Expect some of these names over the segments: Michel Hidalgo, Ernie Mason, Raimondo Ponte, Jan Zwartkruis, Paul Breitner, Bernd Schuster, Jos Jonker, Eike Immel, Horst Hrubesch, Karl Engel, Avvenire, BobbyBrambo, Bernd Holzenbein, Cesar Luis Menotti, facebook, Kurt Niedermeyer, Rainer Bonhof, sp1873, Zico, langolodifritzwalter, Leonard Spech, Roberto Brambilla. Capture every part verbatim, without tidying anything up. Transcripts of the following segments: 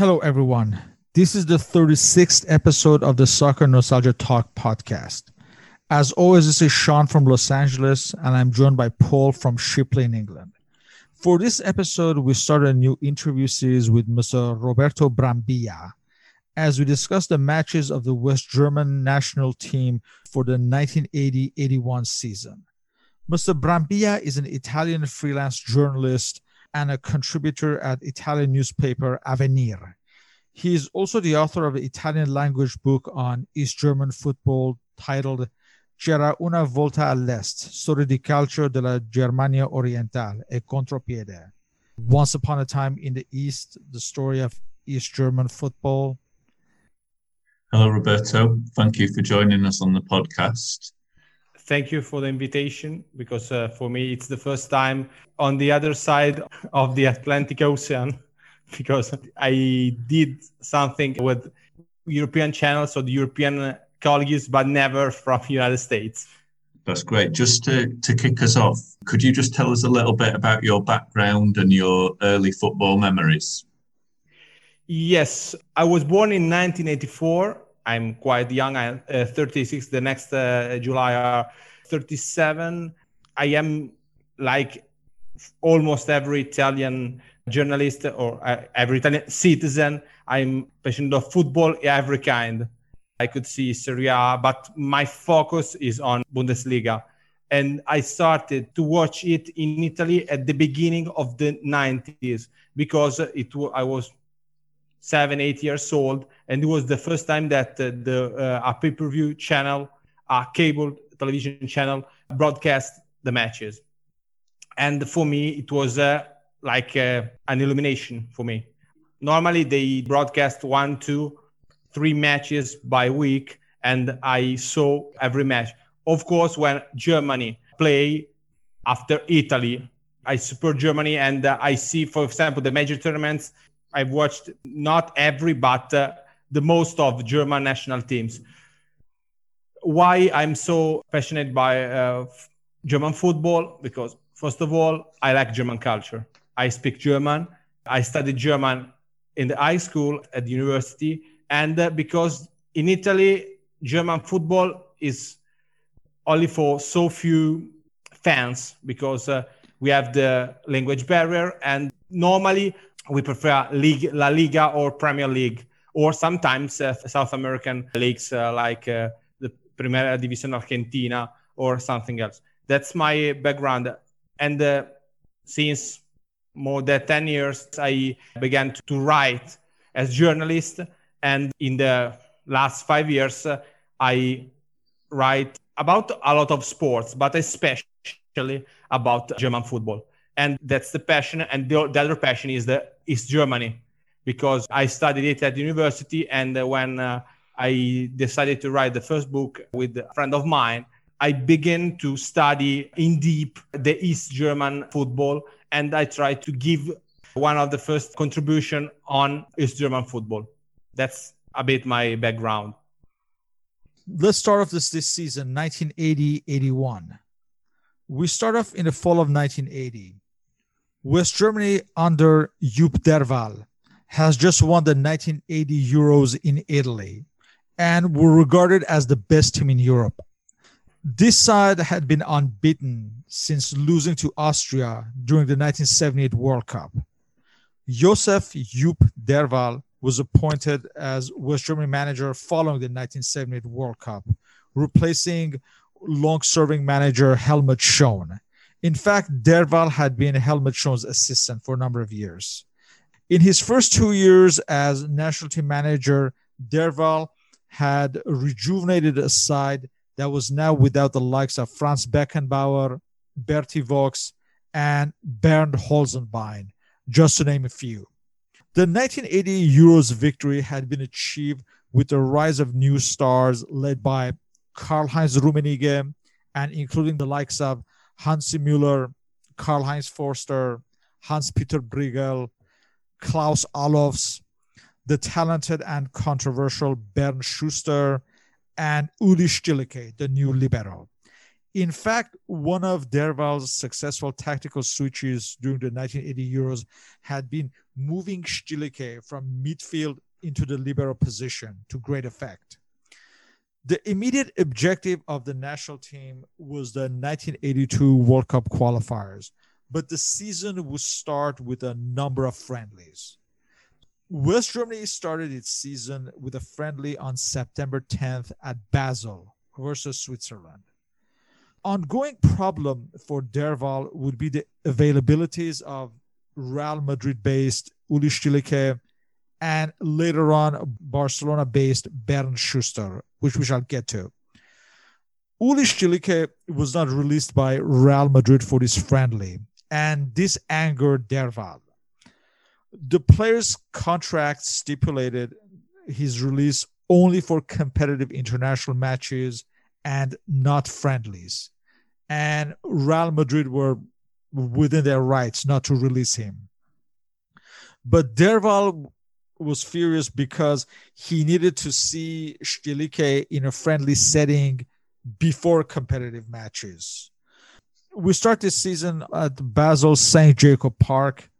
Hello, everyone. This is the thirty-sixth episode of the Soccer Nostalgia Talk podcast. As always, this is Sean from Los Angeles, and I'm joined by Paul from Shipley in England. For this episode, we started a new interview series with Mister Roberto Brambilla as we discuss the matches of the West German national team for the nineteen eighty eighty-one season. Mister Brambilla is an Italian freelance journalist and a contributor at Italian newspaper Avvenire. He is also the author of an Italian language book on East German football titled C'era una volta l'Est, Storie di calcio dalla Germania orientale e contropiede. Once upon a time in the East, the story of East German football. Hello, Roberto. Thank you for joining us on the podcast. Thank you for the invitation, because uh, for me, it's the first time on the other side of the Atlantic Ocean, because I did something with European channels or the European colleagues, but never from the United States. That's great. Just to, to kick us off, could you just tell us a little bit about your background and your early football memories? Yes, I was born in nineteen eighty-four. I'm quite young. I'm uh, thirty-six. The next uh, July are thirty-seven. I am like almost every Italian journalist or uh, every Italian citizen. I'm passionate of football, every kind. I could see Serie A, but my focus is on Bundesliga. And I started to watch it in Italy at the beginning of the nineties, because it I was seven, eight years old. And it was the first time that uh, the uh, a pay-per-view channel, a cable television channel, broadcast the matches. And for me, it was uh, like uh, an illumination for me. Normally, they broadcast one, two, three matches by week, and I saw every match. Of course, when Germany play after Italy, I support Germany, and uh, I see, for example, the major tournaments. I've watched not every, but uh, the most of German national teams. Why I'm so passionate by uh, f- German football? Because first of all, I like German culture. I speak German. I studied German in the high school, at the university. And uh, because in Italy, German football is only for so few fans, because uh, we have the language barrier. And normally we prefer league, La Liga or Premier League, or sometimes uh, South American leagues uh, like uh, the Primera División Argentina or something else. That's my background. And uh, since more than ten years, I began to write as journalist. And in the last five years, uh, I write about a lot of sports, but especially about German football. And that's the passion. And the, the other passion is the East Germany, because I studied it at university. And when uh, I decided to write the first book with a friend of mine, I began to study in deep the East German football. And I tried to give one of the first contribution on East German football. That's a bit my background. Let's start off this, this season, nineteen eighty eighty-one. We start off in the fall of nineteen eighty. West Germany under Jupp Derwall has just won the nineteen eighty Euros in Italy and were regarded as the best team in Europe. This side had been unbeaten since losing to Austria during the nineteen seventy-eight World Cup. Josef Jupp Derwall was appointed as West Germany manager following the nineteen seventy-eight World Cup, replacing long-serving manager Helmut Schön. In fact, Derwall had been Helmut Schön's assistant for a number of years. In his first two years as national team manager, Derwall had rejuvenated a side that was now without the likes of Franz Beckenbauer, Bertie Vox, and Bernd Holzenbein, just to name a few. The nineteen eighty Euros victory had been achieved with the rise of new stars led by Karl-Heinz Rummenigge, and including the likes of Hansi Müller, Karl-Heinz Forster, Hans-Peter Briegel, Klaus Allofs, the talented and controversial Bernd Schuster, and Uli Stielike, the new libero. In fact, one of Derwall's successful tactical switches during the nineteen eighty Euros had been moving Stielike from midfield into the libero position to great effect. The immediate objective of the national team was the nineteen eighty-two World Cup qualifiers, but the season would start with a number of friendlies. West Germany started its season with a friendly on September tenth at Basel versus Switzerland. Ongoing problem for Derwall would be the availabilities of Real Madrid-based Uli Stielike and later on Barcelona-based Bernd Schuster, which we shall get to. Uli Stielike was not released by Real Madrid for this friendly, and this angered Derwall. The player's contract stipulated his release only for competitive international matches and not friendlies, and Real Madrid were within their rights not to release him. But Derwall was furious because he needed to see Stielike in a friendly setting before competitive matches. We start this season at Basel Saint Jakob Park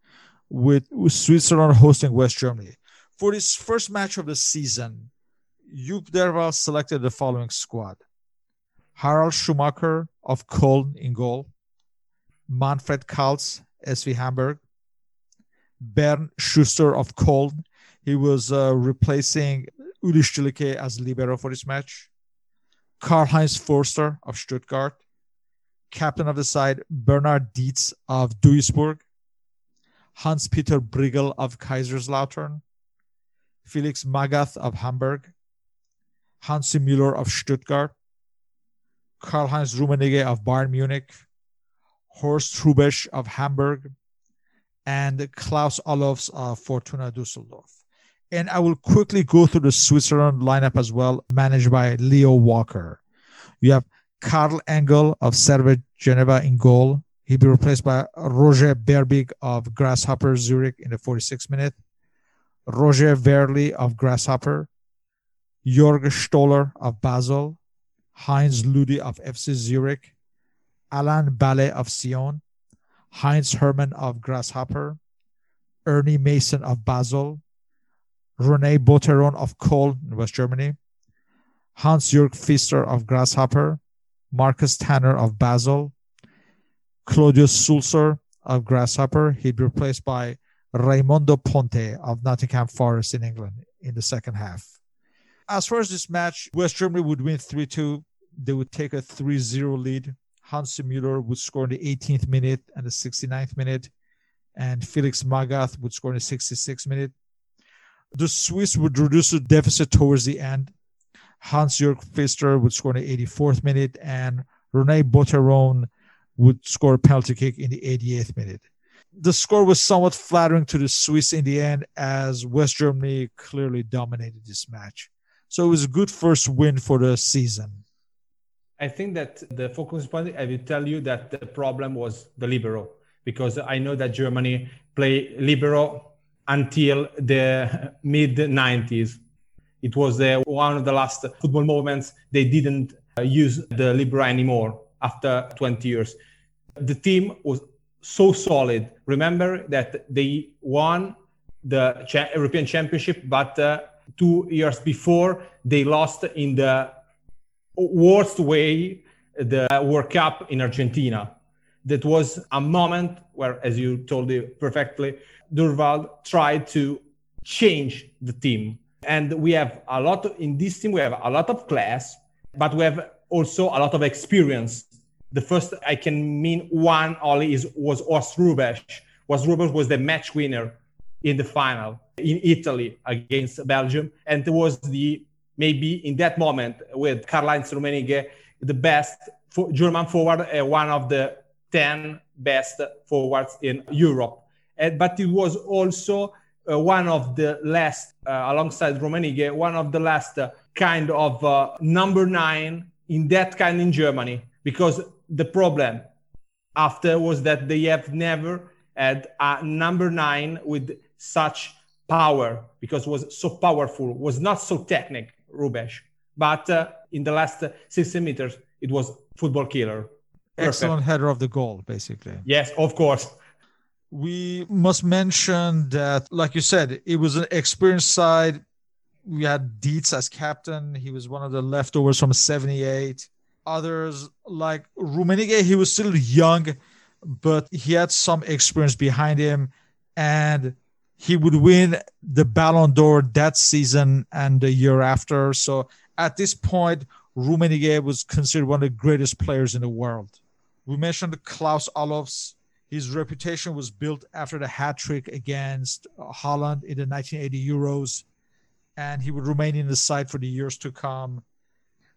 with Switzerland hosting West Germany. For this first match of the season, Jupp Derwall selected the following squad. Harald Schumacher of Köln in goal, Manfred Kaltz, S V Hamburg, Bernd Schuster of Köln. He was uh, replacing Uli Stielike as libero for this match. Karl-Heinz Forster of Stuttgart, captain of the side Bernard Dietz of Duisburg, Hans-Peter Briegel of Kaiserslautern, Felix Magath of Hamburg, Hansi Müller of Stuttgart, Karl-Heinz Rummenigge of Bayern Munich, Horst Hrubesch of Hamburg, and Klaus Allofs of Fortuna Düsseldorf. And I will quickly go through the Switzerland lineup as well, managed by Leo Walker. You have Karl Engel of Servet Geneva in goal. He'll be replaced by Roger Berbig of Grasshopper Zurich in the forty-sixth minute, Roger Verli of Grasshopper, Jörg Stoller of Basel, Heinz Ludi of F C Zurich, Alain Ballet of Sion, Heinz Hermann of Grasshopper, Ernie Mason of Basel, René Botteron of Köln in West Germany, Hans-Jörg Fister of Grasshopper, Marcus Tanner of Basel, Claudius Sulzer of Grasshopper. He'd be replaced by Raimondo Ponte of Nottingham Forest in England in the second half. As far as this match, West Germany would win three two. They would take a three zero lead. Hansi Müller would score in the eighteenth minute and the sixty-ninth minute. And Felix Magath would score in the sixty-sixth minute. The Swiss would reduce the deficit towards the end. Hans-Jörg Fister would score in the eighty-fourth minute. And René Botteron would score a penalty kick in the eighty-eighth minute. The score was somewhat flattering to the Swiss in the end, as West Germany clearly dominated this match. So it was a good first win for the season. I think that the focus point, I will tell you that the problem was the libero, because I know that Germany play libero until the mid-nineties. It was the, one of the last football movements. They didn't use the libero anymore after twenty years. The team was so solid. Remember that they won the cha- European Championship, but... Uh, Two years before, they lost in the worst way the World Cup in Argentina. That was a moment where, as you told you perfectly, Derwall tried to change the team. And we have a lot of, in this team, we have a lot of class, but we have also a lot of experience. The first I can mean one only is was Horst Hrubesch. Horst Hrubesch was the match winner in the final in Italy against Belgium, and it was the maybe in that moment with Karl-Heinz Rummenigge the best for German forward, uh, one of the ten best forwards in Europe. And, but it was also uh, one of the last, uh, alongside Rummenigge, one of the last uh, kind of uh, number nine in that kind in Germany, because the problem after was that they have never had a number nine with such power, because it was so powerful, was not so technical, Hrubesch. But uh, in the last sixty meters, it was football killer. Perfect. Excellent header of the goal, basically. Yes, of course. We must mention that, like you said, it was an experienced side. We had Dietz as captain. He was one of the leftovers from seventy-eight. Others, like Rummenigge, he was still young, but he had some experience behind him. And he would win the Ballon d'Or that season and the year after. So at this point, Rummenigge was considered one of the greatest players in the world. We mentioned Klaus Allofs. His reputation was built after the hat-trick against Holland in the nineteen eighty Euros, and he would remain in the side for the years to come.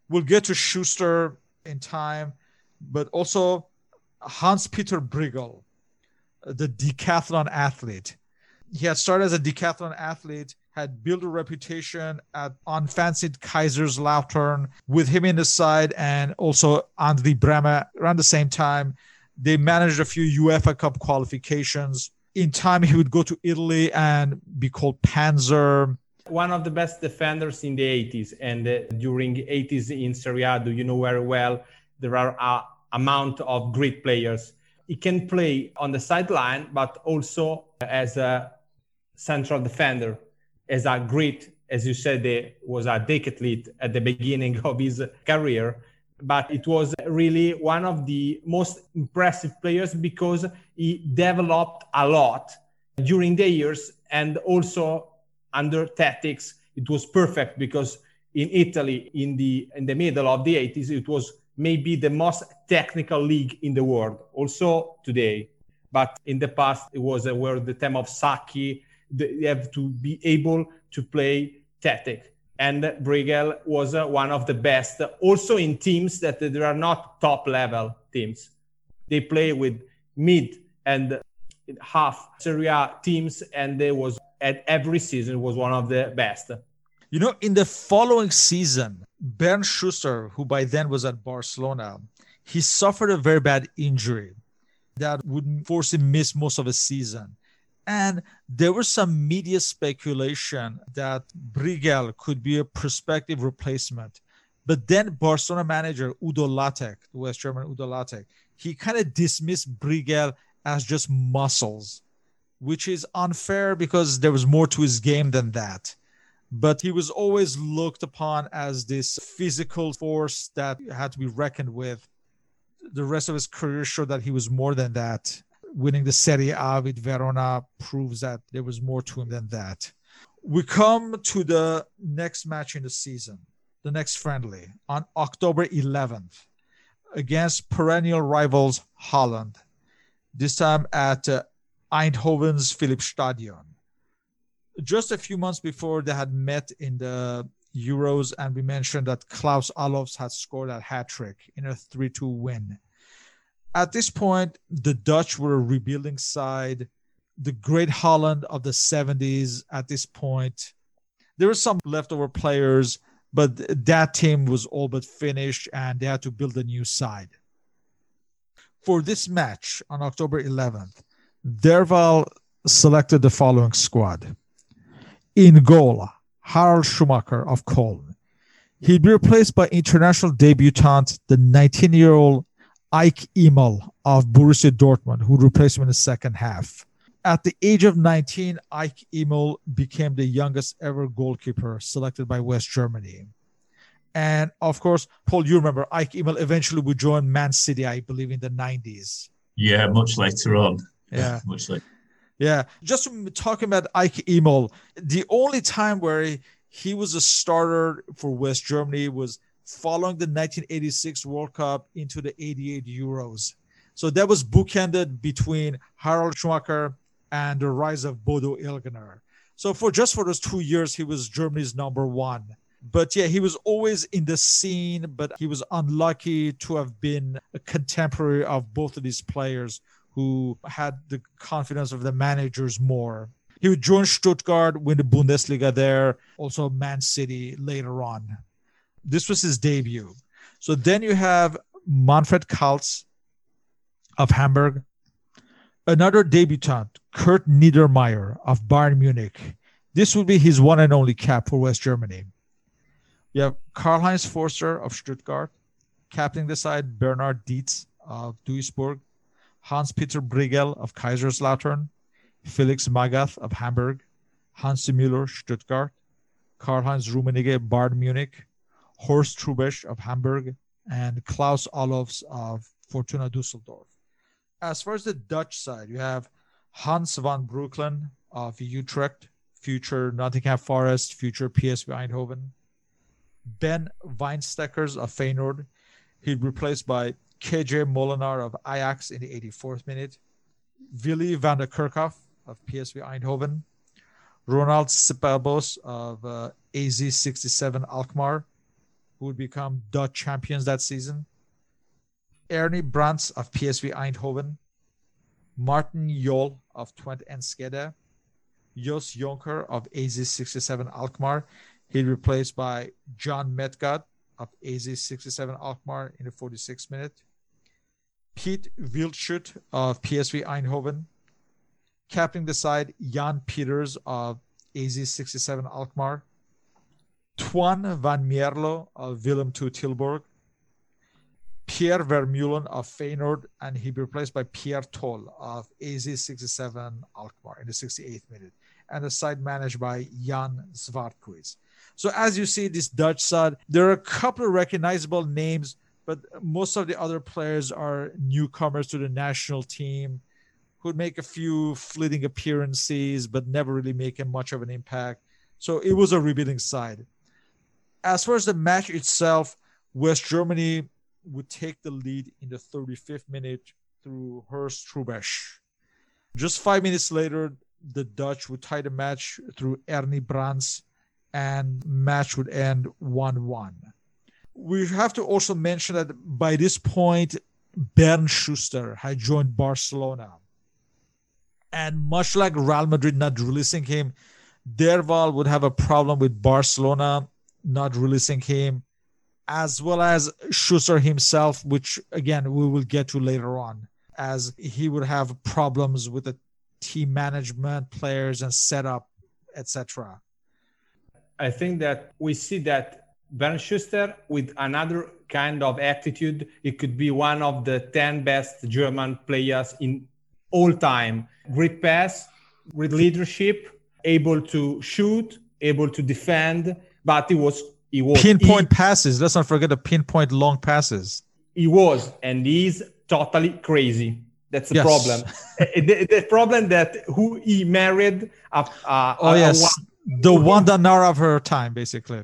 We'll get to Schuster in time, but also Hans-Peter Briegel, the decathlon athlete. He had started as a decathlon athlete, had built a reputation at unfancied Kaiserslautern with him in the side, and also Ernie Brandts around the same time. They managed a few UEFA Cup qualifications. In time, he would go to Italy and be called Panzer. One of the best defenders in the eighties, and uh, during eighties in Serie A, do you know very well, there are an amount of great players. He can play on the sideline, but also as a central defender, as a great, as you said, he was a decathlete at the beginning of his career. But it was really one of the most impressive players because he developed a lot during the years, and also under tactics, it was perfect because in Italy, in the in the middle of the eighties, it was maybe the most technical league in the world, also today. But in the past, it was where the time of Sacchi, they have to be able to play tactics. And Briegel was one of the best, also in teams that they are not top-level teams. They play with mid and half Serie A teams, and they was at every season was one of the best. You know, in the following season, Bernd Schuster, who by then was at Barcelona, he suffered a very bad injury that would force him to miss most of a season. And there was some media speculation that Briegel could be a prospective replacement. But then Barcelona manager Udo Lattek, the West German Udo Lattek, he kind of dismissed Briegel as just muscles, which is unfair because there was more to his game than that. But he was always looked upon as this physical force that had to be reckoned with. The rest of his career showed that he was more than that. Winning the Serie A with Verona proves that there was more to him than that. We come to the next match in the season, the next friendly, on October eleventh against perennial rivals Holland, this time at uh, Eindhoven's Philipsstadion. Just a few months before, they had met in the Euros, and we mentioned that Klaus Allofs had scored a hat-trick in a three two win. At this point, the Dutch were a rebuilding side. The great Holland of the seventies at this point. There were some leftover players, but that team was all but finished and they had to build a new side. For this match on October eleventh, Derwall selected the following squad. In goal, Harald Schumacher of Köln. He'd be replaced by international debutant, the nineteen-year-old Eike Immel of Borussia Dortmund, who replaced him in the second half. At the age of nineteen, Eike Immel became the youngest ever goalkeeper selected by West Germany. And of course, Paul, you remember, Eike Immel eventually would join Man City, I believe, in the nineties. Yeah, much later on. Yeah. Much later. Yeah. Just talking about Eike Immel, the only time where he, he was a starter for West Germany was following the nineteen eighty-six World Cup into the eighty-eight Euros. So that was bookended between Harald Schumacher and the rise of Bodo Ilgener. So for just for those two years, he was Germany's number one. But yeah, he was always in the scene, but he was unlucky to have been a contemporary of both of these players who had the confidence of the managers more. He would join Stuttgart, win the Bundesliga there, also Man City later on. This was his debut. So then you have Manfred Kaltz of Hamburg. Another debutant, Kurt Niedermeyer of Bayern Munich. This would be his one and only cap for West Germany. You have Karl-Heinz Forster of Stuttgart, Captaining the side, Bernard Dietz of Duisburg, Hans-Peter Briegel of Kaiserslautern, Felix Magath of Hamburg, Hansi Müller, Stuttgart, Karl-Heinz Rummenigge, Bayern Munich, Horst Hrubesch of Hamburg, and Klaus Allofs of Fortuna Düsseldorf. As far as the Dutch side, you have Hans van Breukelen of Utrecht, future Nottingham Forest, future P S V Eindhoven. Ben Wijnstekers of Feyenoord. He'd replaced by K J Molenaar of Ajax in the eighty-fourth minute. Willy van der Kerkhoff of P S V Eindhoven. Ronald Sipelbos of uh, A Z sixty-seven Alkmaar, who would become Dutch champions that season. Ernie Brandts of P S V Eindhoven. Martin Jol of Twente Enschede. Jos Jonker of A Z sixty-seven Alkmaar. He replaced by John Metgod of A Z sixty-seven Alkmaar in the forty-sixth minute. Piet Wildschut of P S V Eindhoven. Captaining the side, Jan Peters of A Z sixty-seven Alkmaar. Twan van Mierlo of Willem two Tilburg. Pierre Vermeulen of Feyenoord, and he'd be replaced by Pierre Tol of A Z sixty-seven Alkmaar in the sixty-eighth minute, and the side managed by Jan Zwartkruis. So as you see this Dutch side, there are a couple of recognizable names, but most of the other players are newcomers to the national team who'd make a few fleeting appearances, but never really making much of an impact. So it was a rebuilding side. As far as the match itself, West Germany would take the lead in the thirty-fifth minute through Horst Hrubesch. Just five minutes later, the Dutch would tie the match through Ernie Brandts, and match would end one one. We have to also mention that by this point, Bernd Schuster had joined Barcelona. And much like Real Madrid not releasing him, Derwall would have a problem with Barcelona not releasing him, as well as Schuster himself, which, again, we will get to later on, as he would have problems with the team management, players, and setup, et cetera. I think that we see that Bernd Schuster, with another kind of attitude, it could be one of the ten best German players in all time. Great pass, great leadership, able to shoot, able to defend, but he was He was, pinpoint he, passes. Let's not forget the pinpoint long passes. He was, and he's totally crazy. That's the yes. problem. the, the problem that who he married. Uh, uh, oh, yes. One, the Wanda Nara of her time, basically.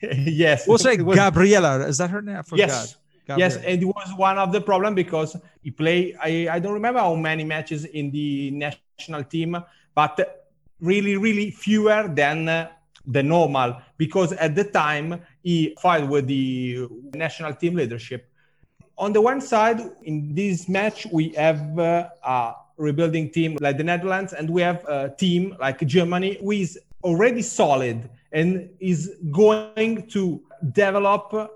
Yes. What's like Gabriela? Is that her name? I forgot. Yes. Gabriela. Yes, and it was one of the problems because he played, I, I don't remember how many matches in the national team, but really, really fewer than uh, the normal, because at the time he fought with the national team leadership. On the one side, in this match, we have uh, a rebuilding team like the Netherlands, and we have a team like Germany, who is already solid and is going to develop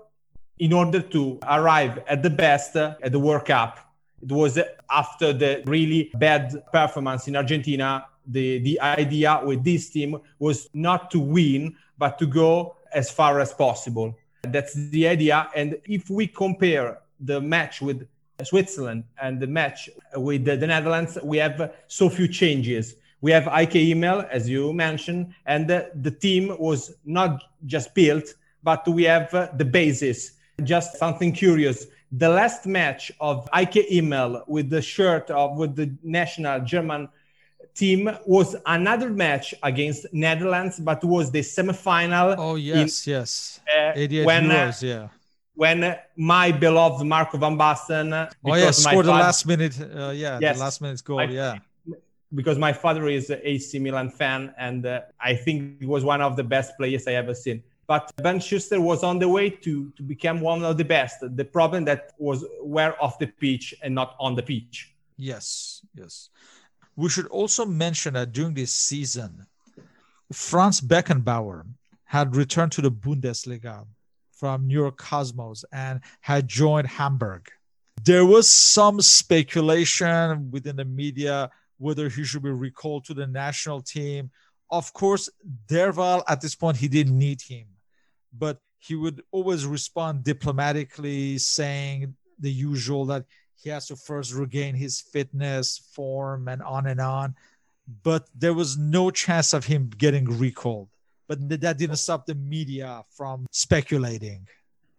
in order to arrive at the best at the World Cup. It was after the really bad performance in Argentina. The, the idea with this team was not to win, but to go as far as possible. That's the idea. And if we compare the match with Switzerland and the match with the, the Netherlands, we have so few changes. We have Eike Immel, as you mentioned, and the, the team was not just built, but we have the basis. Just something curious. The last match of Eike Immel with the shirt of with the national German team was another match against Netherlands, but was the semifinal. Oh, yes, in, yes. Uh, when, Euros, uh, yeah. When uh, my beloved Marco Van Basten. Uh, oh, yeah, scored the last minute. Uh, yeah, yes, the last minute goal, my, yeah. Because my father is an A C Milan fan, and uh, I think he was one of the best players I ever seen. But Bernd Schuster was on the way to, to become one of the best. The problem that was were off the pitch and not on the pitch. Yes, yes. We should also mention that during this season, Franz Beckenbauer had returned to the Bundesliga from New York Cosmos and had joined Hamburg. There was some speculation within the media whether he should be recalled to the national team. Of course, Derwall, at this point, he didn't need him. But he would always respond diplomatically, saying the usual that he has to first regain his fitness, form, and on and on. But there was no chance of him getting recalled. But that didn't stop the media from speculating.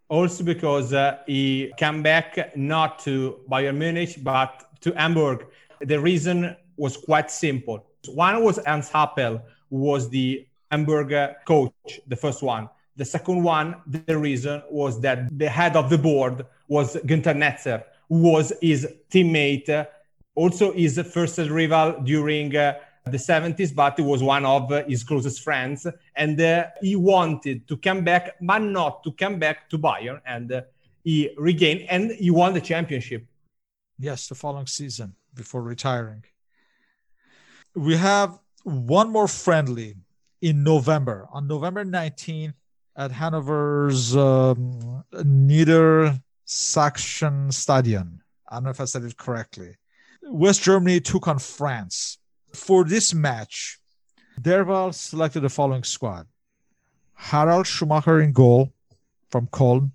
Also because uh, he came back not to Bayern Munich, but to Hamburg. The reason was quite simple. One was Hans Happel, who was the Hamburg coach, the first one. The second one, the reason was that the head of the board was Günther Netzer, who was his teammate, uh, also his first rival during uh, the seventies, but he was one of uh, his closest friends. And uh, he wanted to come back, but not to come back to Bayern. And uh, he regained, and he won the championship. Yes, the following season before retiring. We have one more friendly in November. On November nineteenth at Hanover's um, Niedersachsenstadion. I don't know if I said it correctly. West Germany took on France. For this match, Derwall selected the following squad. Harald Schumacher in goal from Köln,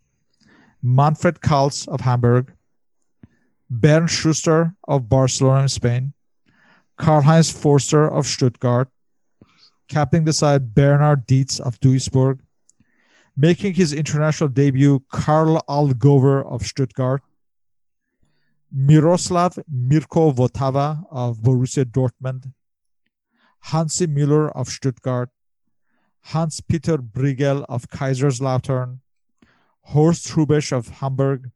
Manfred Kaltz of Hamburg, Bernd Schuster of Barcelona in Spain, Karl-Heinz Forster of Stuttgart, captaining the side Bernard Dietz of Duisburg, making his international debut Karl Allgöwer of Stuttgart, Miroslav Mirko Votava of Borussia Dortmund, Hansi Müller of Stuttgart, Hans-Peter Briegel of Kaiserslautern, Horst Hrubesch of Hamburg,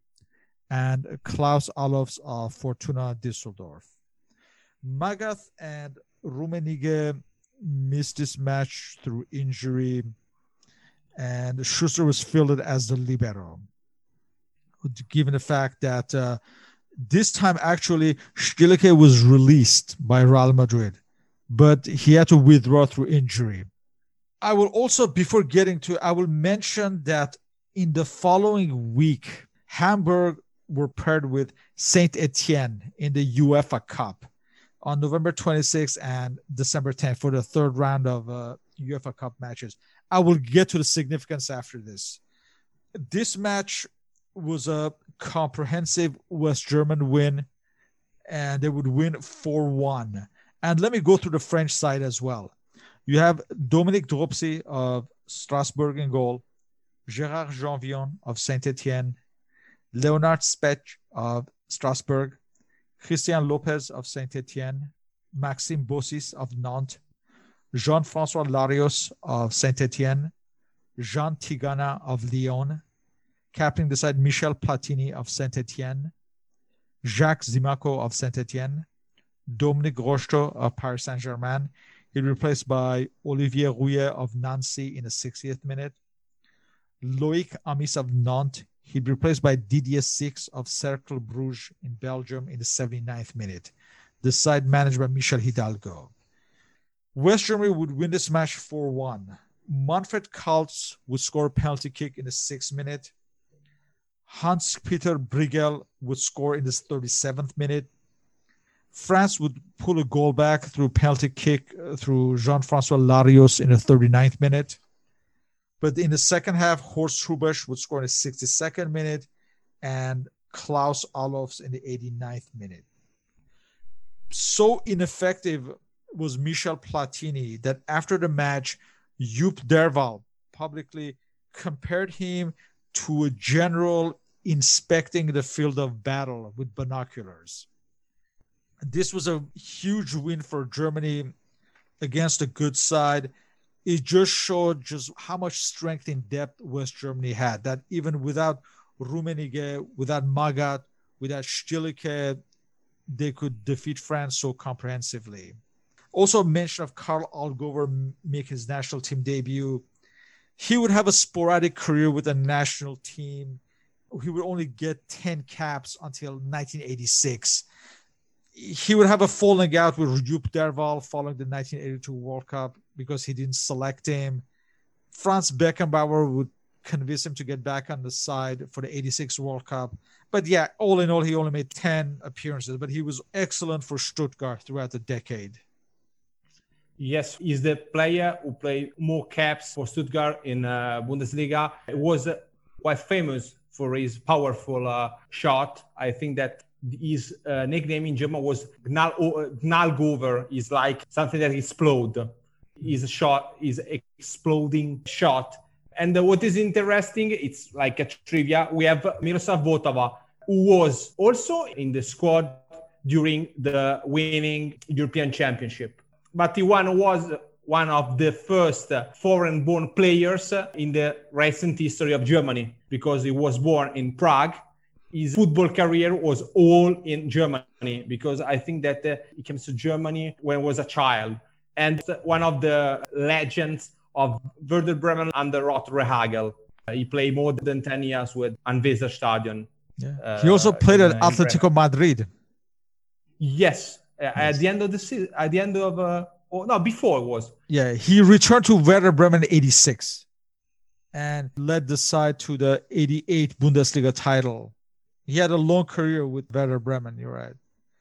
and Klaus Allofs of Fortuna Düsseldorf. Magath and Rummenigge missed this match through injury, and Schuster was fielded as the libero, given the fact that uh, this time, actually, Stielike was released by Real Madrid, but he had to withdraw through injury. I will also, before getting to, I will mention that in the following week, Hamburg were paired with Saint Etienne in the UEFA Cup on November twenty-sixth and December tenth for the third round of uh, UEFA Cup matches. I will get to the significance after this. This match was a comprehensive West German win, and they would win four one. And let me go through the French side as well. You have Dominique Dropsy of Strasbourg in goal, Gérard Janvion of Saint-Étienne, Leonard Spech of Strasbourg, Christian Lopez of Saint-Étienne, Maxime Bossis of Nantes, Jean-François Larios of Saint-Étienne, Jean Tigana of Lyon, captaining the side Michel Platini of Saint-Étienne, Jacques Zimaco of Saint-Étienne, Dominique Rocheteau of Paris Saint-Germain. He replaced by Olivier Rouillet of Nancy in the sixtieth minute. Loic Amis of Nantes. He replaced by Didier Six of Cercle Bruges in Belgium in the seventy-ninth minute. The side managed by Michel Hidalgo. West Germany would win this match four one. Manfred Kaltz would score a penalty kick in the sixth minute. Hans-Peter Briegel would score in the thirty-seventh minute. France would pull a goal back through penalty kick uh, through Jean-François Larios in the thirty-ninth minute. But in the second half, Horst Hrubesch would score in the sixty-second minute and Klaus Allofs in the eighty-ninth minute. So ineffective was Michel Platini that after the match, Jupp Derwall publicly compared him to a general inspecting the field of battle with binoculars. This was a huge win for Germany against a good side. It just showed just how much strength in depth West Germany had, that even without Rummenigge, without Magath, without Stielike, they could defeat France so comprehensively. Also mention of Karl Allgöwer make his national team debut. He would have a sporadic career with the national team. He would only get ten caps until nineteen eighty-six. He would have a falling out with Jupp Derwall following the nineteen eighty-two World Cup because he didn't select him. Franz Beckenbauer would convince him to get back on the side for the eighty-six World Cup. But yeah, all in all, he only made ten appearances, but he was excellent for Stuttgart throughout the decade. Yes, he's the player who played more caps for Stuttgart in uh, Bundesliga. He was quite famous for his powerful uh, shot. I think that his uh, nickname in German was Knallgover. It's like something that explodes. His shot is exploding shot. And uh, what is interesting, it's like a trivia. We have Miroslav Votava, who was also in the squad during the winning European Championship. But he was one of the first foreign-born players in the recent history of Germany, because he was born in Prague. His football career was all in Germany, because I think that uh, he came to Germany when he was a child. And one of the legends of Werder Bremen under Rotter Hagel. Uh, he played more than ten years with Anweserstadion. Yeah. Uh, he also played in, at Atletico Madrid. Yes. Uh, yes. At the end of the season, at the end of, uh, oh, no, before it was. Yeah, he returned to Werder Bremen in eighty-six and led the side to the eighty-eight Bundesliga title. He had a long career with Werder Bremen, you're right.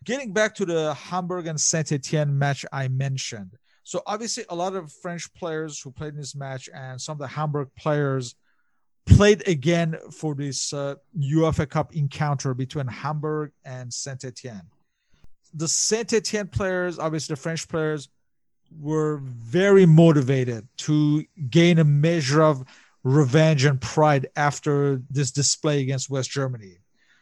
Getting back to the Hamburg and Saint-Etienne match I mentioned. So obviously a lot of French players who played in this match, and some of the Hamburg players played again for this uh, UEFA Cup encounter between Hamburg and Saint-Etienne. The Saint-Etienne players, obviously the French players, were very motivated to gain a measure of revenge and pride after this display against West Germany.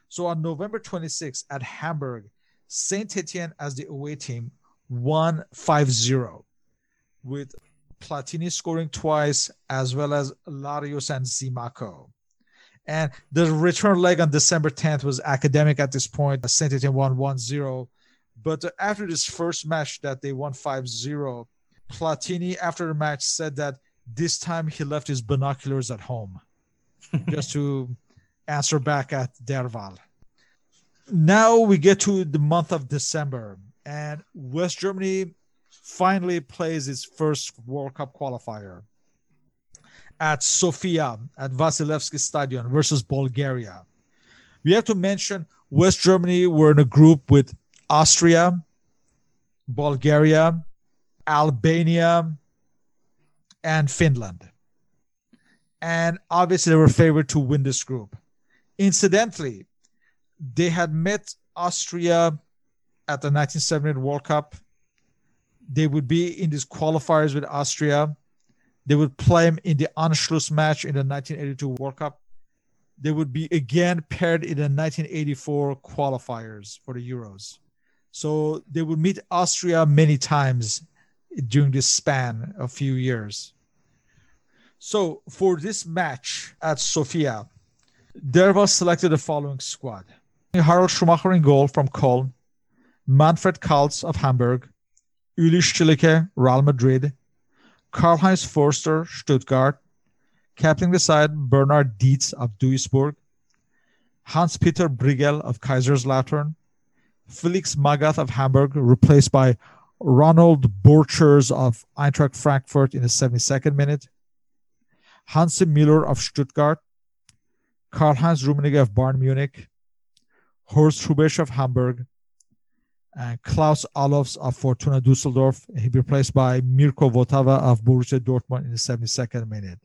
So on November twenty-sixth at Hamburg, Saint-Etienne, as the away team, won five zero, with Platini scoring twice, as well as Larios and Zimaco. And the return leg on December tenth was academic at this point. Saint-Etienne won one zero. But after this first match that they won five zero, Platini, after the match, said that this time he left his binoculars at home just to answer back at Derwall. Now we get to the month of December, and West Germany finally plays its first World Cup qualifier at Sofia, at Vasilevsky Stadion versus Bulgaria. We have to mention West Germany were in a group with Austria, Bulgaria, Albania, and Finland. And obviously they were favored to win this group. Incidentally, they had met Austria at the nineteen seventy-eight World Cup. They would be in these qualifiers with Austria. They would play them in the Anschluss match in the nineteen eighty-two World Cup. They would be again paired in the nineteen eighty-four qualifiers for the Euros. So they would meet Austria many times during this span of few years. So for this match at Sofia, Derwall selected the following squad. Harald Schumacher in goal from Köln, Manfred Kaltz of Hamburg, Uli Stielike, Real Madrid, Karl-Heinz Forster, Stuttgart, captaining the side, Bernard Dietz of Duisburg, Hans-Peter Briegel of Kaiserslautern, Felix Magath of Hamburg, replaced by Ronald Borchers of Eintracht Frankfurt in the seventy-second minute, Hansi Müller of Stuttgart, Karl-Heinz Rummenigge of Bayern Munich, Horst Hrubesch of Hamburg, and Klaus Allofs of Fortuna Düsseldorf. He'll be replaced by Mirko Votava of Borussia Dortmund in the seventy-second minute.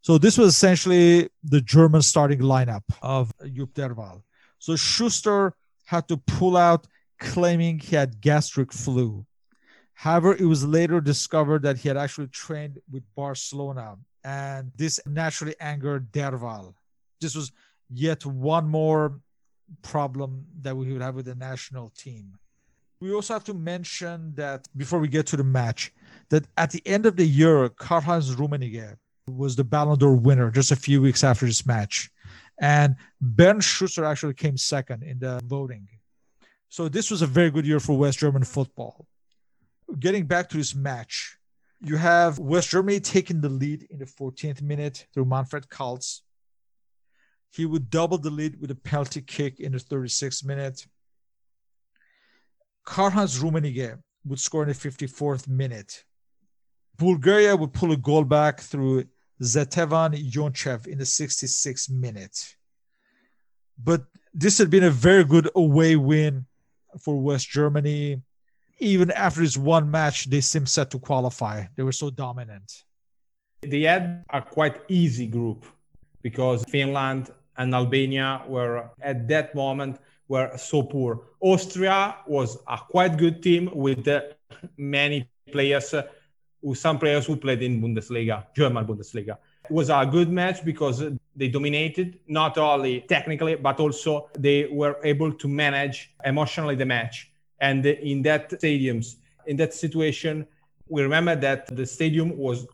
So this was essentially the German starting lineup of Jupp Derwall. So Schuster had to pull out, claiming he had gastric flu. However, it was later discovered that he had actually trained with Barcelona, and this naturally angered Derwall. This was yet one more problem that we would have with the national team. We also have to mention that, before we get to the match, that at the end of the year, Karl-Heinz Rummenigge was the Ballon d'Or winner just a few weeks after this match. And Bernd Schuster actually came second in the voting. So this was a very good year for West German football. Getting back to this match, you have West Germany taking the lead in the fourteenth minute through Manfred Kaltz. He would double the lead with a penalty kick in the thirty-sixth minute. Karl-Heinz Rummenigge would score in the fifty-fourth minute. Bulgaria would pull a goal back through Zetevan Yonchev in the sixty-sixth minute. But this had been a very good away win for West Germany. even after this one match, they seemed set to qualify. They were so dominant. They had a quite easy group because Finland and Albania were at that moment were so poor. Austria was a quite good team with uh, many players, uh, who, some players who played in Bundesliga, German Bundesliga. It was a good match because they dominated, not only technically, but also they were able to manage emotionally the match. And in that stadiums, in that situation, we remember that the stadium was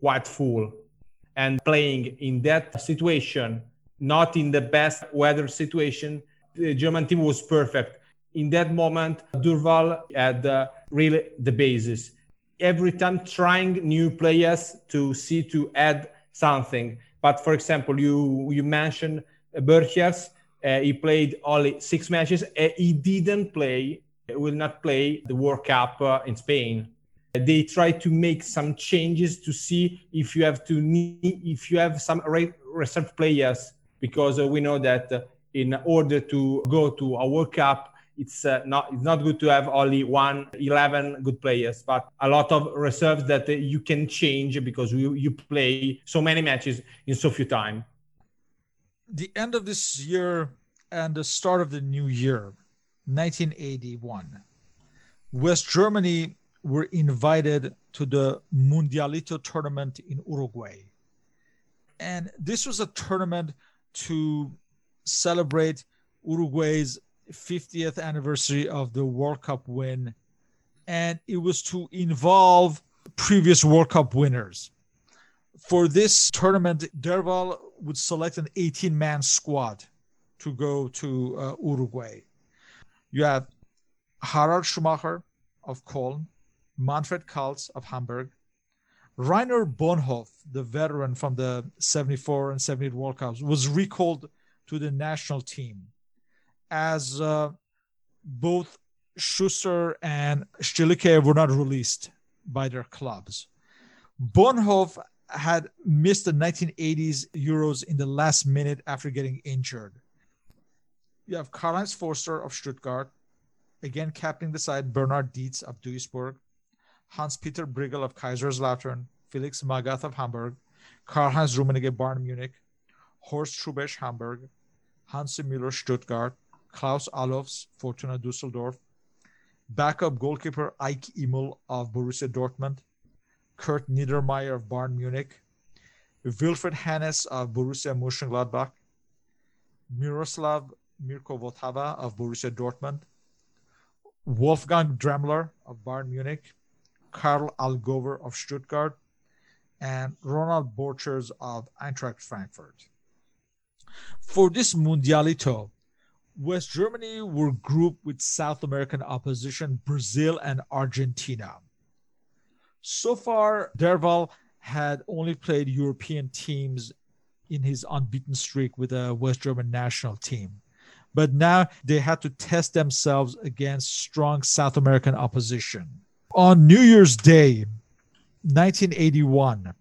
quite full. And playing in that situation, not in the best weather situation, the German team was perfect. In that moment, Derwall had uh, really the basis. Every time trying new players to see to add something. But for example, you, you mentioned Borchers. Uh, he played only six matches. Uh, he didn't play, will not play the World Cup uh, in Spain. They try to make some changes to see if you have to need, if you have some reserve players, because uh, we know that uh, in order to go to a World Cup, it's uh, not it's not good to have only one eleven good players, but a lot of reserves that uh, you can change because you, you play so many matches in so few time. The end of this year and the start of the new year, nineteen eighty-one, West Germany were invited to the Mundialito tournament in Uruguay. And this was a tournament to celebrate Uruguay's fiftieth anniversary of the World Cup win. And it was to involve previous World Cup winners. For this tournament, Derwall would select an eighteen-man squad to go to uh, Uruguay. You have Harald Schumacher of Cologne, Manfred Kaltz of Hamburg, Rainer Bonhof, the veteran from the seventy-four and seventy-eight World Cups, was recalled to the national team, as uh, both Schuster and Stielike were not released by their clubs. Bonhof had missed the nineteen eighties Euros in the last minute after getting injured. You have Karl-Heinz Forster of Stuttgart, again captaining the side, Bernard Dietz of Duisburg, Hans-Peter Briegel of Kaiserslautern, Felix Magath of Hamburg, Karl-Heinz Rummenigge, Bayern Munich, Horst Hrubesch, Hamburg, Hansi Müller, Stuttgart, Klaus Allofs, Fortuna Düsseldorf, backup goalkeeper Eike Immel of Borussia Dortmund, Kurt Niedermeyer of Bayern Munich, Wilfried Hannes of Borussia Mönchengladbach, Miroslav Votava of Borussia Dortmund, Wolfgang Dremler of Bayern Munich, Karl Allgöwer of Stuttgart, and Ronald Borchers of Eintracht Frankfurt. For this Mundialito, West Germany were grouped with South American opposition, Brazil and Argentina. So far, Derwall had only played European teams in his unbeaten streak with a West German national team. But now they had to test themselves against strong South American opposition. On New Year's Day, nineteen eighty-one,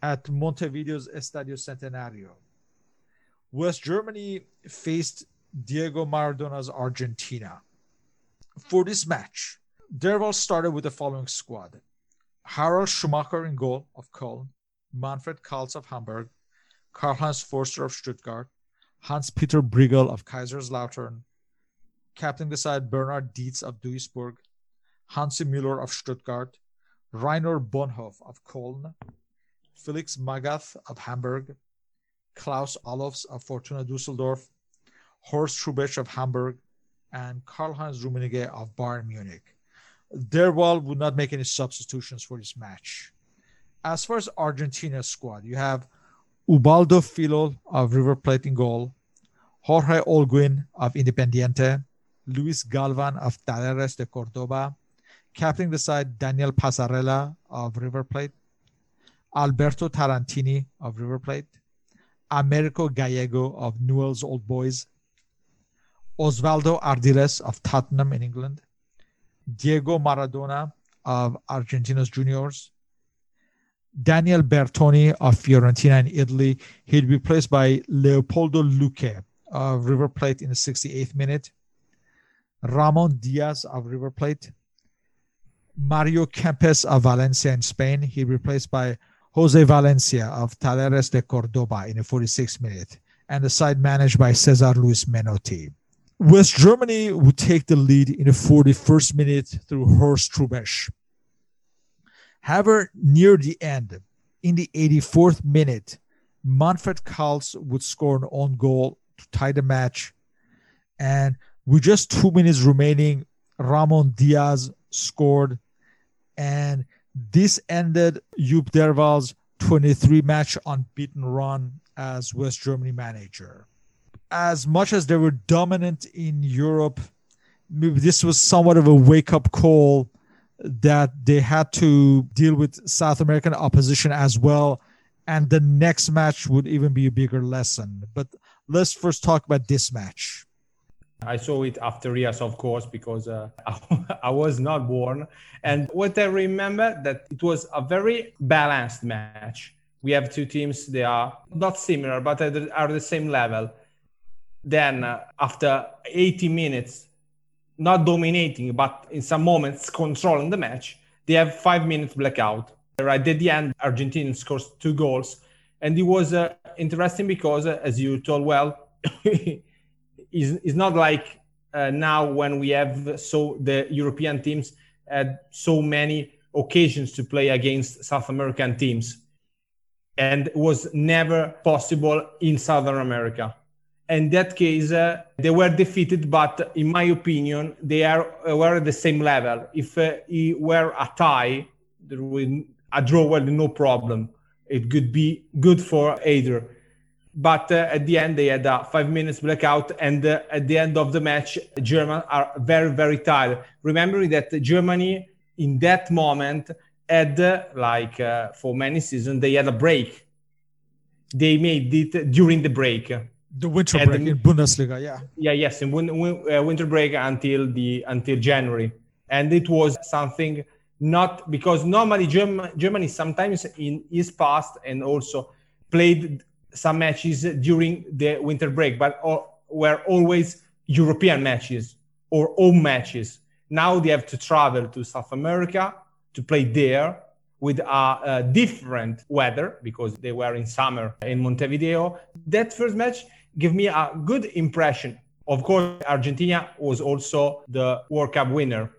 at Montevideo's Estadio Centenario, West Germany faced Diego Maradona's Argentina. For this match, Derwall started with the following squad: Harald Schumacher in goal of Cologne, Manfred Kaltz of Hamburg, Karl-Heinz Forster of Stuttgart, Hans-Peter Briegel of Kaiserslautern, captain the side Bernard Dietz of Duisburg, Hansi Müller of Stuttgart, Rainer Bonhof of Cologne, Felix Magath of Hamburg, Klaus Allofs of Fortuna Düsseldorf, Horst Hrubesch of Hamburg, and Karl-Heinz Rummenigge of Bayern Munich. Derwall would not make any substitutions for this match. As far as Argentina's squad, you have Ubaldo Filol of River Plate in goal, Jorge Olguin of Independiente, Luis Galvan of Talleres de Cordoba, captaining the side Daniel Passarella of River Plate, Alberto Tarantini of River Plate, Americo Gallego of Newell's Old Boys, Osvaldo Ardiles of Tottenham in England, Diego Maradona of Argentinos Juniors, Daniel Bertoni of Fiorentina in Italy. He'd be replaced by Leopoldo Luque of River Plate in the sixty-eighth minute, Ramon Diaz of River Plate, Mario Kempes of Valencia in Spain. He replaced by Jose Valencia of Talleres de Cordoba in the forty-sixth minute, and the side managed by Cesar Luis Menotti. West Germany would take the lead in the forty-first minute through Horst Hrubesch. However, near the end, in the eighty-fourth minute, Manfred Kaltz would score an own goal to tie the match. And with just two minutes remaining, Ramon Diaz scored. And this ended Jupp Derwall's twenty-three match unbeaten run as West Germany manager. As much as they were dominant in Europe, maybe this was somewhat of a wake-up call that they had to deal with South American opposition as well. And the next match would even be a bigger lesson. But let's first talk about this match. I saw it after years, of course, because uh, I was not born. And what I remember that it was a very balanced match. We have two teams. They are not similar, but are the same level. Then uh, after eighty minutes, not dominating, but in some moments controlling the match, they have five minutes blackout. Right at the end, Argentina scores two goals. And it was uh, interesting because, uh, as you told well, it's, it's not like uh, now when we have so the European teams had so many occasions to play against South American teams. And it was never possible in Southern America. In that case, uh, they were defeated, but in my opinion, they are uh, were at the same level. If uh, it were a tie, there would, a draw was no problem. It could be good for either. But uh, at the end, they had a five minutes blackout, and uh, at the end of the match, Germans are very, very tired. Remembering that Germany, in that moment, had, uh, like uh, for many seasons, they had a break. They made it during the break. The winter break and, in Bundesliga, yeah. Yeah, yes, in win, win, uh, winter break until the until January. And it was something not... Because normally Germ- Germany sometimes in his past and also played some matches during the winter break, but or, were always European matches or home matches. Now they have to travel to South America to play there with a uh, different weather because they were in summer in Montevideo. That first match gave me a good impression. Of course, Argentina was also the World Cup winner,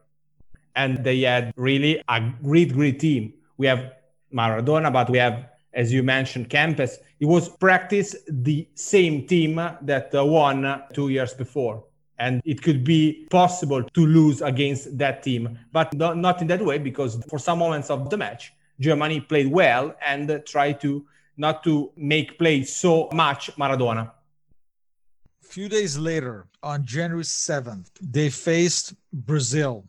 and they had really a great, great team. We have Maradona, but we have, as you mentioned, Kempes. It was practice the same team that won two years before. And it could be possible to lose against that team, but not in that way, because for some moments of the match, Germany played well and tried to not to make play so much Maradona. A few days later, on January seventh, they faced Brazil,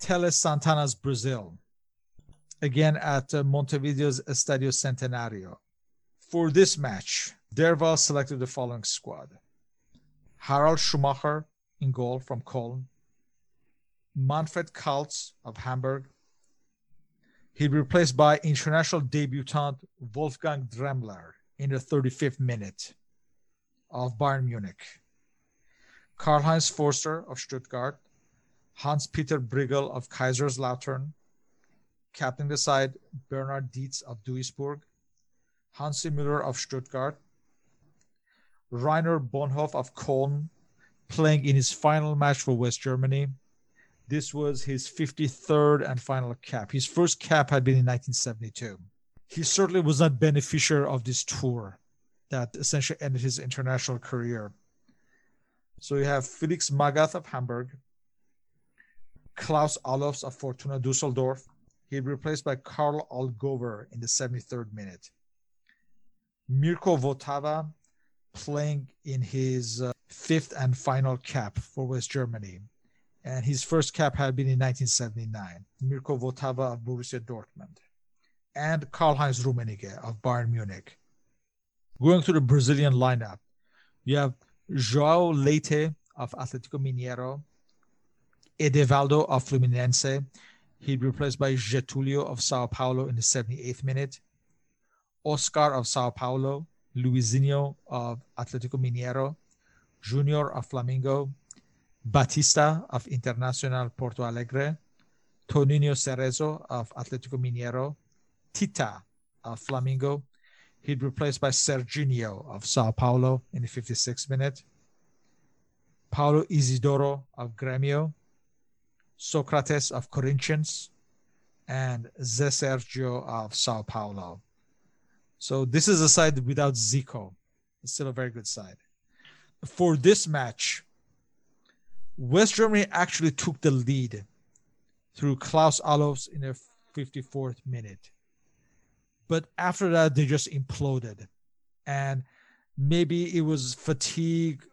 Tele Santana's Brazil, again at Montevideo's Estadio Centenario. For this match, Derwall selected the following squad. Harald Schumacher in goal from Köln. Manfred Kaltz of Hamburg. He replaced by international debutant Wolfgang Dremler in the thirty-fifth minute of Bayern Munich. Karl-Heinz Forster of Stuttgart. Hans-Peter Briegel of Kaiserslautern. Captaining the side, Bernard Dietz of Duisburg. Hansi Müller of Stuttgart. Rainer Bonhof of Köln, playing in his final match for West Germany. This was his fifty-third and final cap. His first cap had been in nineteen seventy-two. He certainly was not beneficiary of this tour that essentially ended his international career. So you have Felix Magath of Hamburg, Klaus Allofs of Fortuna Düsseldorf. He replaced by Karl Allgöwer in the seventy-third minute. Mirko Votava, playing in his uh, fifth and final cap for West Germany. And his first cap had been in nineteen seventy-nine. Mirko Votava of Borussia Dortmund. And Karl-Heinz Rummenigge of Bayern Munich. Going through the Brazilian lineup, you have João Leite of Atlético Mineiro. Edevaldo of Fluminense. He replaced by Getúlio of São Paulo in the seventy-eighth minute. Oscar of São Paulo. Luizinho of Atlético Mineiro, Junior of Flamengo, Batista of Internacional Porto Alegre, Toninho Cerezo of Atletico Mineiro, Tita of Flamengo. He'd replaced by Serginho of Sao Paulo in the fifty-sixth minute. Paulo Isidoro of Grêmio, Socrates of Corinthians, and Zé Sergio of Sao Paulo. So this is a side without Zico. It's still a very good side. For this match, West Germany actually took the lead through Klaus Allofs in the fifty-fourth minute. But after that, they just imploded. And maybe it was fatigue,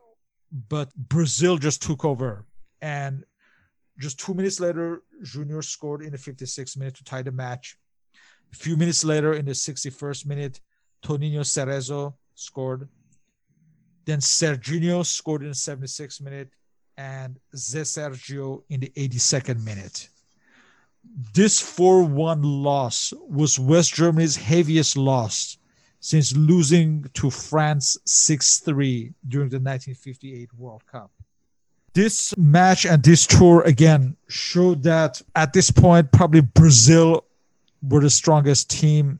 but Brazil just took over. And just two minutes later, Junior scored in the fifty-sixth minute to tie the match. A few minutes later, in the sixty-first minute, Toninho Cerezo scored. Then Serginho scored in the seventy-sixth minute and Zé Sergio in the eighty-second minute. This four one loss was West Germany's heaviest loss since losing to France six three during the nineteen fifty-eight World Cup. This match and this tour, again, showed that at this point, probably Brazil were the strongest team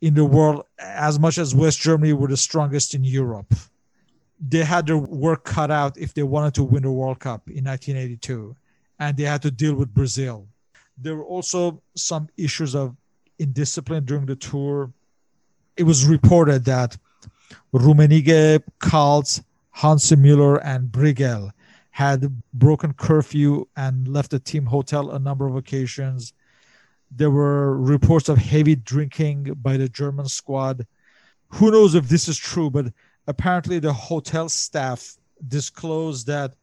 in the world, as much as West Germany were the strongest in Europe. They had their work cut out if they wanted to win the World Cup in nineteen eighty-two, and they had to deal with Brazil. There were also some issues of indiscipline during the tour. It was reported that Rummenigge, Kaltz, Hansi Müller, and Briegel had broken curfew and left the team hotel a number of occasions. There were reports of heavy drinking by the German squad. Who knows if this is true, but apparently the hotel staff disclosed that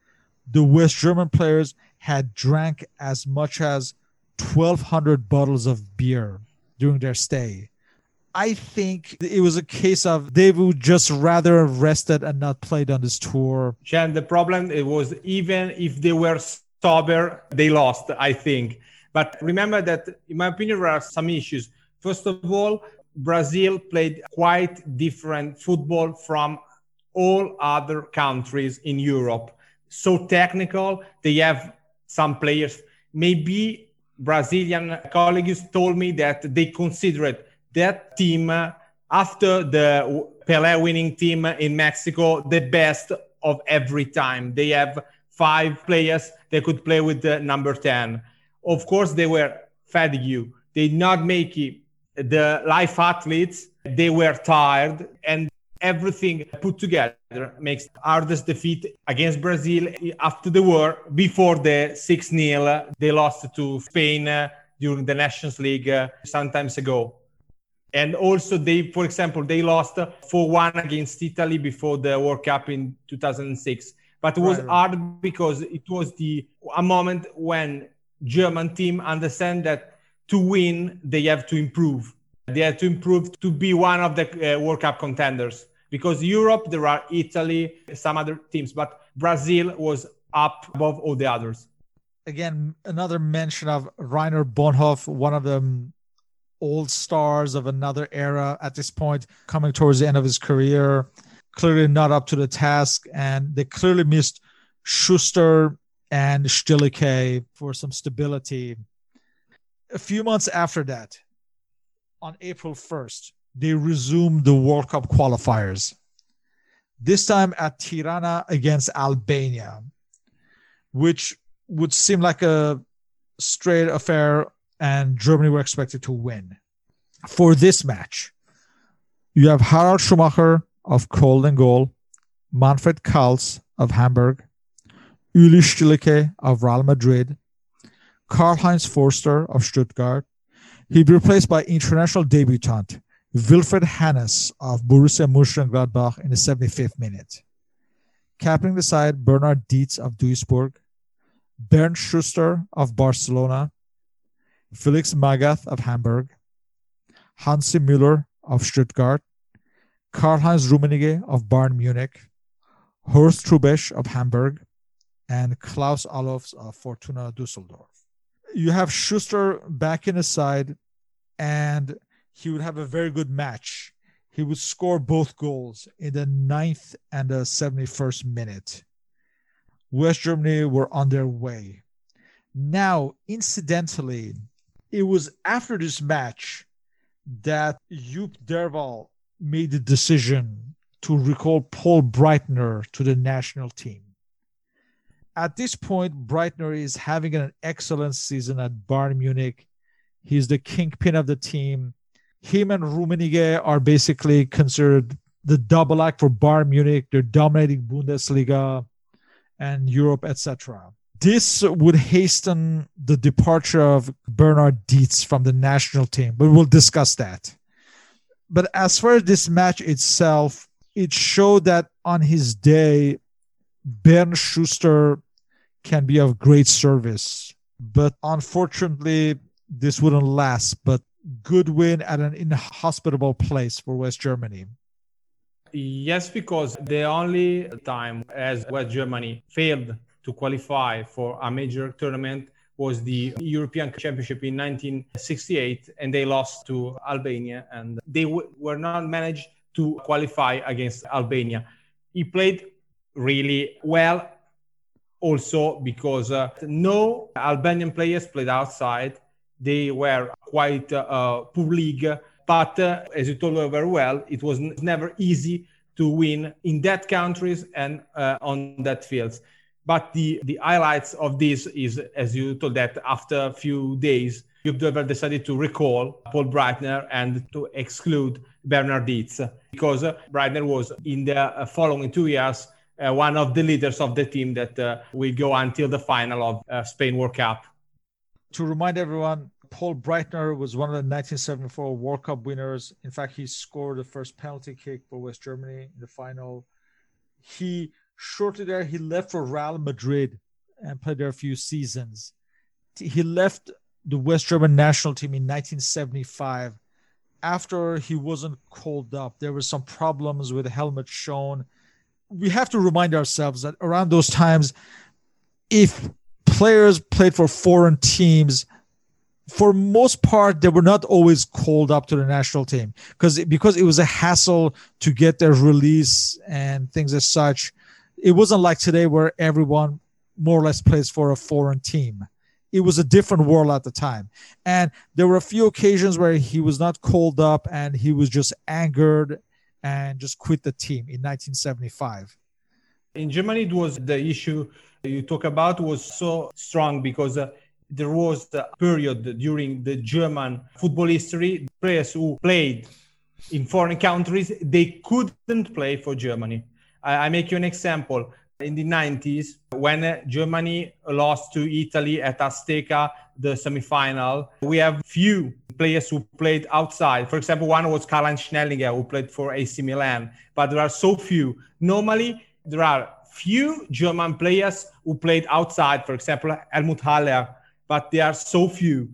the West German players had drank as much as twelve hundred bottles of beer during their stay. I think it was a case of they would just rather have rested and not played on this tour. And the problem it was, even if they were sober, they lost, I think. But remember that, in my opinion, there are some issues. First of all, Brazil played quite different football from all other countries in Europe. So technical, they have some players. Maybe Brazilian colleagues told me that they considered that team uh, after the Pelé winning team in Mexico the best of every time. They have five players they could play with the number ten. Of course, they were fatigued. They did not make it. The life athletes, they were tired, and everything put together makes hardest defeat against Brazil after the war. Before the six nil, they lost to Spain during the Nations League some time ago. And also, they, for example, they lost four one against Italy before the World Cup in two thousand six. But it was right, right. hard because it was the a moment when German team understand that to win, they have to improve. They have to improve to be one of the uh, World Cup contenders. Because Europe, there are Italy, some other teams, but Brazil was up above all the others. Again, another mention of Rainer Bonhof, one of the old stars of another era at this point, coming towards the end of his career, clearly not up to the task. And they clearly missed Schuster and Stielike for some stability. A few months after that, on April first, they resumed the World Cup qualifiers, this time at Tirana against Albania, which would seem like a straight affair, and Germany were expected to win. For this match, you have Harald Schumacher of Köln in goal, Manfred Kaltz of Hamburg, Uli Stielike of Real Madrid, Karl-Heinz Forster of Stuttgart. He'd be replaced by international debutant Wilfried Hannes of Borussia Mönchengladbach in the seventy-fifth minute. Captaining the side, Bernard Dietz of Duisburg, Bernd Schuster of Barcelona, Felix Magath of Hamburg, Hansi Müller of Stuttgart, Karl-Heinz Rummenigge of Bayern Munich, Horst Hrubesch of Hamburg, and Klaus Allofs of Fortuna Düsseldorf. You have Schuster back in the side, and he would have a very good match. He would score both goals in the ninth and the seventy-first minute. West Germany were on their way. Now, incidentally, it was after this match that Jupp Derwall made the decision to recall Paul Breitner to the national team. At this point, Breitner is having an excellent season at Bayern Munich. He's the kingpin of the team. Him and Rummenigge are basically considered the double act for Bayern Munich. They're dominating Bundesliga and Europe, et cetera. This would hasten the departure of Bernard Dietz from the national team, but we'll discuss that. But as far as this match itself, it showed that on his day, Bernd Schuster can be of great service. But unfortunately, this wouldn't last. But good win at an inhospitable place for West Germany. Yes, because the only time as West Germany failed to qualify for a major tournament was the European Championship in nineteen sixty-eight, and they lost to Albania, and they w- were not managed to qualify against Albania. He played really well also because uh, no Albanian players played outside. They were quite a uh, poor league, but uh, as you told very well, it was n- never easy to win in that countries and uh, on that fields. But the, the highlights of this is, as you told that, after a few days, Jupp Derwall decided to recall Paul Breitner and to exclude Bernard Dietz, because Breitner was, in the following two years, uh, one of the leaders of the team that uh, will go until the final of uh, Spain World Cup. To remind everyone, Paul Breitner was one of the nineteen seventy-four World Cup winners. In fact, he scored the first penalty kick for West Germany in the final. He... Shortly there, he left for Real Madrid and played there a few seasons. He left the West German national team in nineteen seventy-five after he wasn't called up. There were some problems with Helmut Schön. We have to remind ourselves that around those times, if players played for foreign teams, for most part, they were not always called up to the national team because, because it was a hassle to get their release and things as such. It wasn't like today where everyone more or less plays for a foreign team. It was a different world at the time. And there were a few occasions where he was not called up and he was just angered and just quit the team in nineteen seventy-five. In Germany, it was the issue you talk about was so strong because uh, there was a period during the German football history, players who played in foreign countries, they couldn't play for Germany. I make you an example. In the nineties, when Germany lost to Italy at Azteca, the semifinal, we have few players who played outside. For example, one was Karl-Heinz Rummenigge, who played for A C Milan, but there are so few. Normally, there are few German players who played outside, for example, Helmut Haller, but there are so few.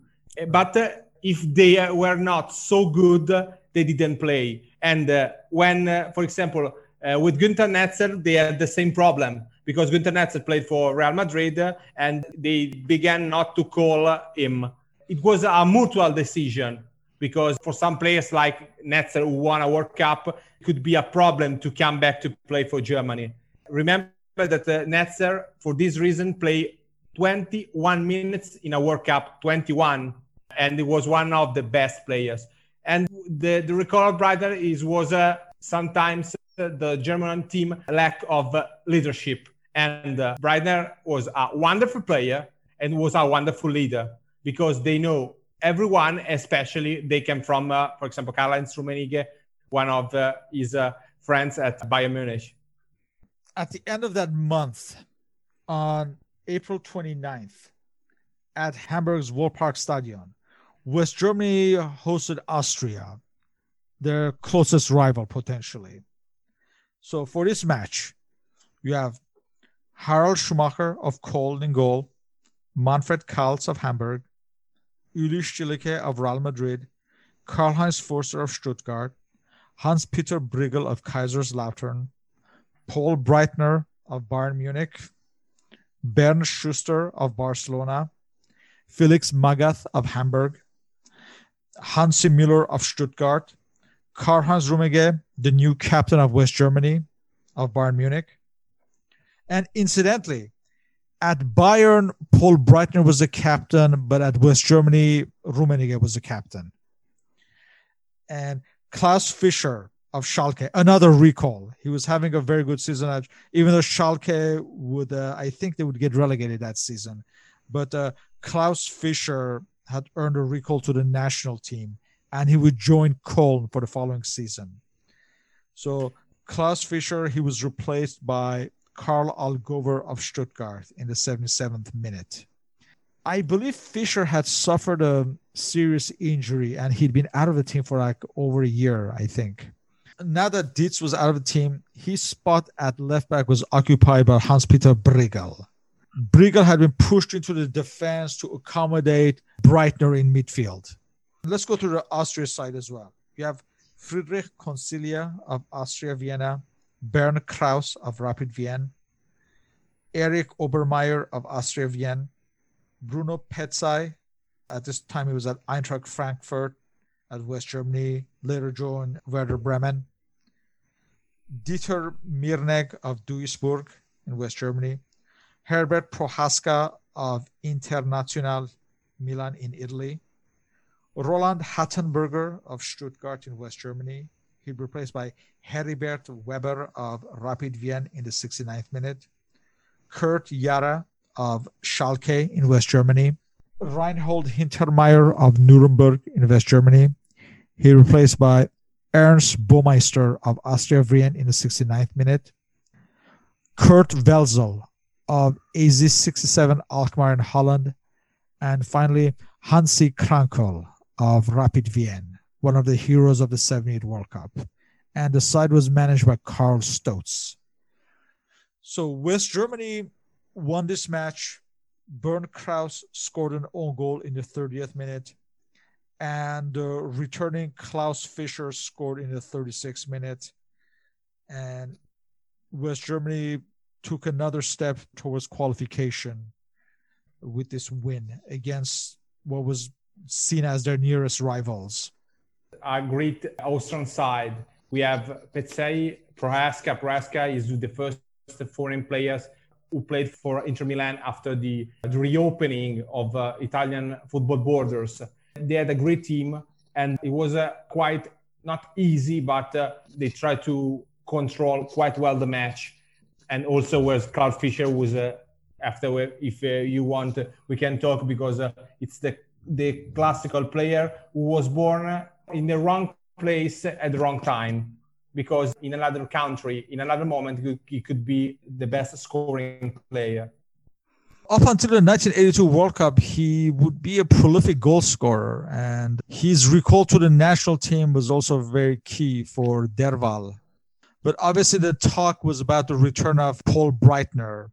But uh, if they were not so good, they didn't play. And uh, when, uh, for example, Uh, with Günther Netzer, they had the same problem because Günther Netzer played for Real Madrid uh, and they began not to call uh, him. It was a mutual decision because for some players like Netzer who won a World Cup, it could be a problem to come back to play for Germany. Remember that uh, Netzer, for this reason, played twenty-one minutes in a World Cup, twenty-one, and he was one of the best players. And the, the recall of Breitner is was uh, sometimes... the German team lack of uh, leadership. And uh, Breitner was a wonderful player and was a wonderful leader because they know everyone, especially they came from, uh, for example, Karl-Heinz Rummenigge, one of uh, his uh, friends at Bayern Munich. At the end of that month, on April twenty-ninth, at Hamburg's Wallparkstadion, West Germany hosted Austria, their closest rival potentially. So for this match, you have Harald Schumacher of Köln in goal, Manfred Kaltz of Hamburg, Uli Stielike of Real Madrid, Karl-Heinz Forster of Stuttgart, Hans-Peter Briegel of Kaiserslautern, Paul Breitner of Bayern Munich, Bernd Schuster of Barcelona, Felix Magath of Hamburg, Hansi Müller of Stuttgart, Karl-Heinz Rummenigge, the new captain of West Germany, of Bayern Munich. And incidentally, At Bayern, Paul Breitner was the captain, but at West Germany, Rummenigge was the captain. And Klaus Fischer of Schalke, another recall. He was having a very good season, even though Schalke would, uh, I think they would get relegated that season. But uh, Klaus Fischer had earned a recall to the national team, and he would join Köln for the following season. So Klaus Fischer, he was replaced by Karl Allgöwer of Stuttgart in the seventy-seventh minute. I believe Fischer had suffered a serious injury and he'd been out of the team for like over a year, I think. Now that Dietz was out of the team, his spot at left back was occupied by Hans-Peter Briegel. Briegel had been pushed into the defense to accommodate Breitner in midfield. Let's go to the Austria side as well. You have Friedrich Concilia of Austria Vienna, Bernd Kraus of Rapid Wien, Erich Obermeier of Austria Wien, Bruno Petzai, at this time he was at Eintracht Frankfurt, at West Germany, later joined Werder Bremen, Dieter Mirneg of Duisburg in West Germany, Herbert Prohaska of Internazionale Milan in Italy, Roland Hattenberger of Stuttgart in West Germany. He was replaced by Heribert Weber of Rapid Wien in the sixty-ninth minute, Kurt Jara of Schalke in West Germany, Reinhold Hintermeier of Nuremberg in West Germany. He was replaced by Ernst Baumeister of Austria Wien in the sixty-ninth minute, Kurt Welzel of A Z sixty-seven Alkmaar in Holland, and finally Hansi Krankel of Rapid Wien, one of the heroes of the seventy-eight World Cup. And the side was managed by Karl Stotz. So West Germany won this match. Bernd Kraus scored an own goal in the thirtieth minute. And uh, returning Klaus Fischer scored in the thirty-sixth minute. And West Germany took another step towards qualification with this win against what was seen as their nearest rivals. Our great Austrian side, we have Petzai, Prohaska. Prohaska is the first foreign players who played for Inter Milan after the, the reopening of uh, Italian football borders. They had a great team, and it was uh, quite not easy, but uh, they tried to control quite well the match. And also was Karl Fischer, who was uh, afterward, if uh, you want, uh, we can talk, because uh, it's the, the classical player who was born uh, in the wrong place at the wrong time, because in another country, in another moment, he could be the best scoring player. Up until the nineteen eighty-two World Cup, he would be a prolific goal scorer, and his recall to the national team was also very key for Derwall. But obviously the talk was about the return of Paul Breitner.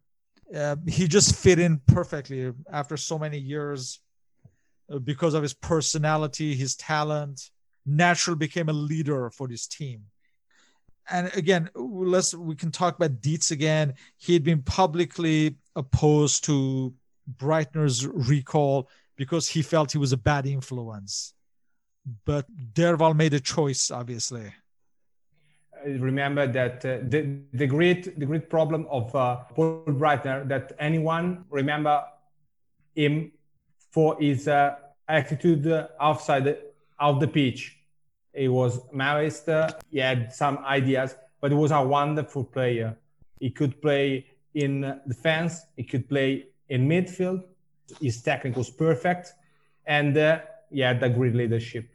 Uh, he just fit in perfectly after so many years because of his personality, his talent. Naturally became a leader for this team. And again, let's we can talk about Dietz again. He had been publicly opposed to Breitner's recall because he felt he was a bad influence. But Derwall made a choice, obviously. Remember that uh, the, the, great, the great problem of uh, Paul Breitner, that anyone remember him for his uh, attitude outside the Of the pitch. He was Marist, he had some ideas, but he was a wonderful player. He could play in defense, he could play in midfield, his technique was perfect, and uh, he had a great leadership.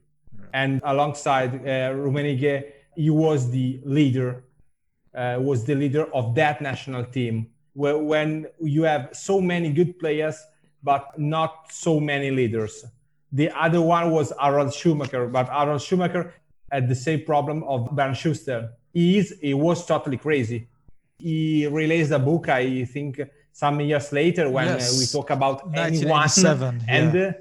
And alongside uh, Rummenigge, he was the leader, uh, was the leader of that national team. Where, when you have so many good players, but not so many leaders. The other one was Harald Schumacher, but Harald Schumacher had the same problem of Bernd Schuster. He, is, he was totally crazy. He released a book, I think, some years later when yes. uh, we talk about anyone. And yeah. uh,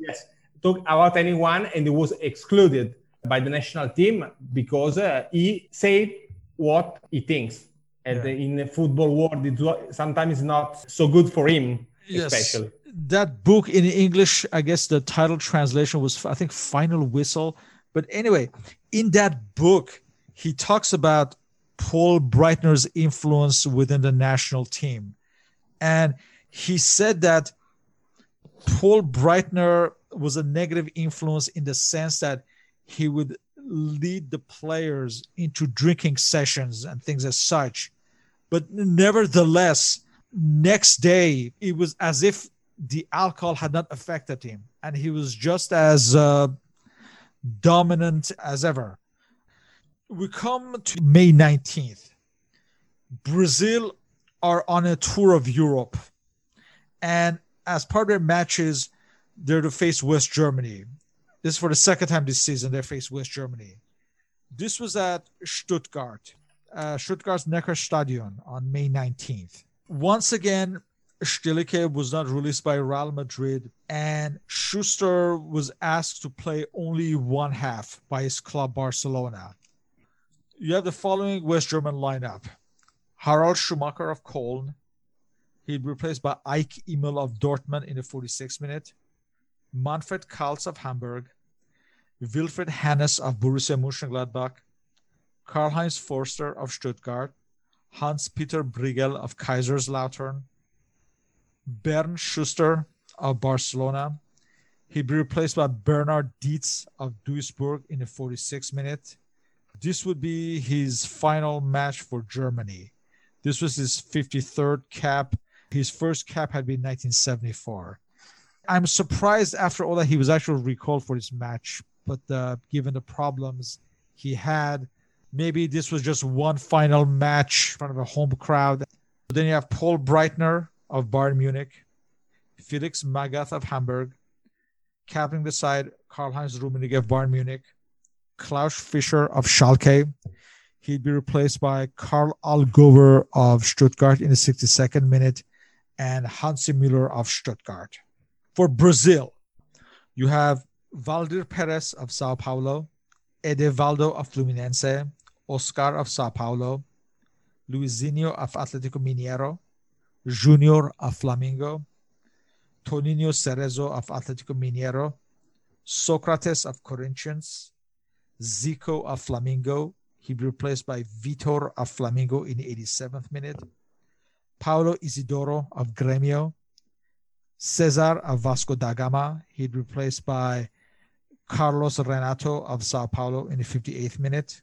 yes, talk about anyone, and he was excluded by the national team because uh, he said what he thinks. And yeah. in the football world, it sometimes it's not so good for him, yes. especially. That book in English, I guess the title translation was, I think, Final Whistle. But anyway, in that book, he talks about Paul Breitner's influence within the national team. And he said that Paul Breitner was a negative influence in the sense that he would lead the players into drinking sessions and things as such. But nevertheless, next day, it was as if the alcohol had not affected him. And he was just as uh, dominant as ever. We come to May nineteenth. Brazil are on a tour of Europe. And as part of their matches, they're to face West Germany. This is for the second time this season, they face West Germany. This was at Stuttgart, uh, Stuttgart's Neckarstadion on May nineteenth. Once again, Stielike was not released by Real Madrid, and Schuster was asked to play only one half by his club Barcelona. You have the following West German lineup. Harald Schumacher of Köln. He'd be replaced by Eike Immel of Dortmund in the forty-sixth minute. Manfred Kaltz of Hamburg. Wilfried Hannes of Borussia Mönchengladbach. Karl-Heinz Forster of Stuttgart. Hans-Peter Briegel of Kaiserslautern. Bernd Schuster of Barcelona. He'd be replaced by Bernard Dietz of Duisburg in the forty-sixth minute. This would be his final match for Germany. This was his fifty-third cap. His first cap had been nineteen seventy-four. I'm surprised after all that he was actually recalled for this match, but uh, given the problems he had, maybe this was just one final match in front of a home crowd. Then you have Paul Breitner of Bayern Munich, Felix Magath of Hamburg, captaining the side Karl-Heinz Rummenigge of Bayern Munich, Klaus Fischer of Schalke. He'd be replaced by Karl Allgöwer of Stuttgart in the sixty-second minute and Hansi Müller of Stuttgart. For Brazil, you have Valdir Perez of Sao Paulo, Edevaldo of Fluminense, Oscar of Sao Paulo, Luizinho of Atlético Mineiro, Junior of Flamengo, Toninho Cerezo of Atlético Mineiro, Socrates of Corinthians, Zico of Flamengo. He'd be replaced by Vitor of Flamengo in the eighty-seventh minute. Paulo Isidoro of Grêmio. Cesar of Vasco da Gama. He'd be replaced by Carlos Renato of Sao Paulo in the fifty-eighth minute.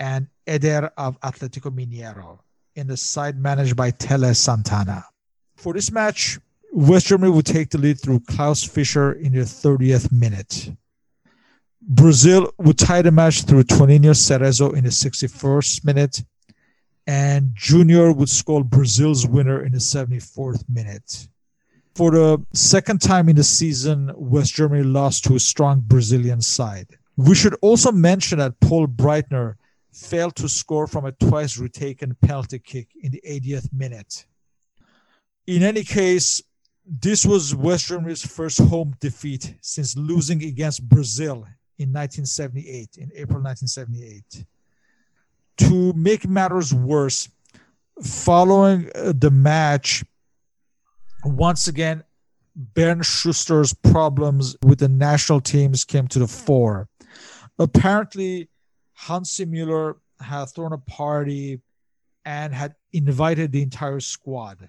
And Eder of Atlético Mineiro in the side managed by Tele Santana. For this match, West Germany would take the lead through Klaus Fischer in the thirtieth minute. Brazil would tie the match through Toninho Cerezo in the sixty-first minute, and Junior would score Brazil's winner in the seventy-fourth minute. For the second time in the season, West Germany lost to a strong Brazilian side. We should also mention that Paul Breitner failed to score from a twice retaken penalty kick in the eightieth minute. In any case, this was West Germany's first home defeat since losing against Brazil in nineteen seventy-eight, in April nineteen seventy-eight. To make matters worse, following the match, once again, Bernd Schuster's problems with the national teams came to the fore. Apparently, Hansi Müller had thrown a party and had invited the entire squad,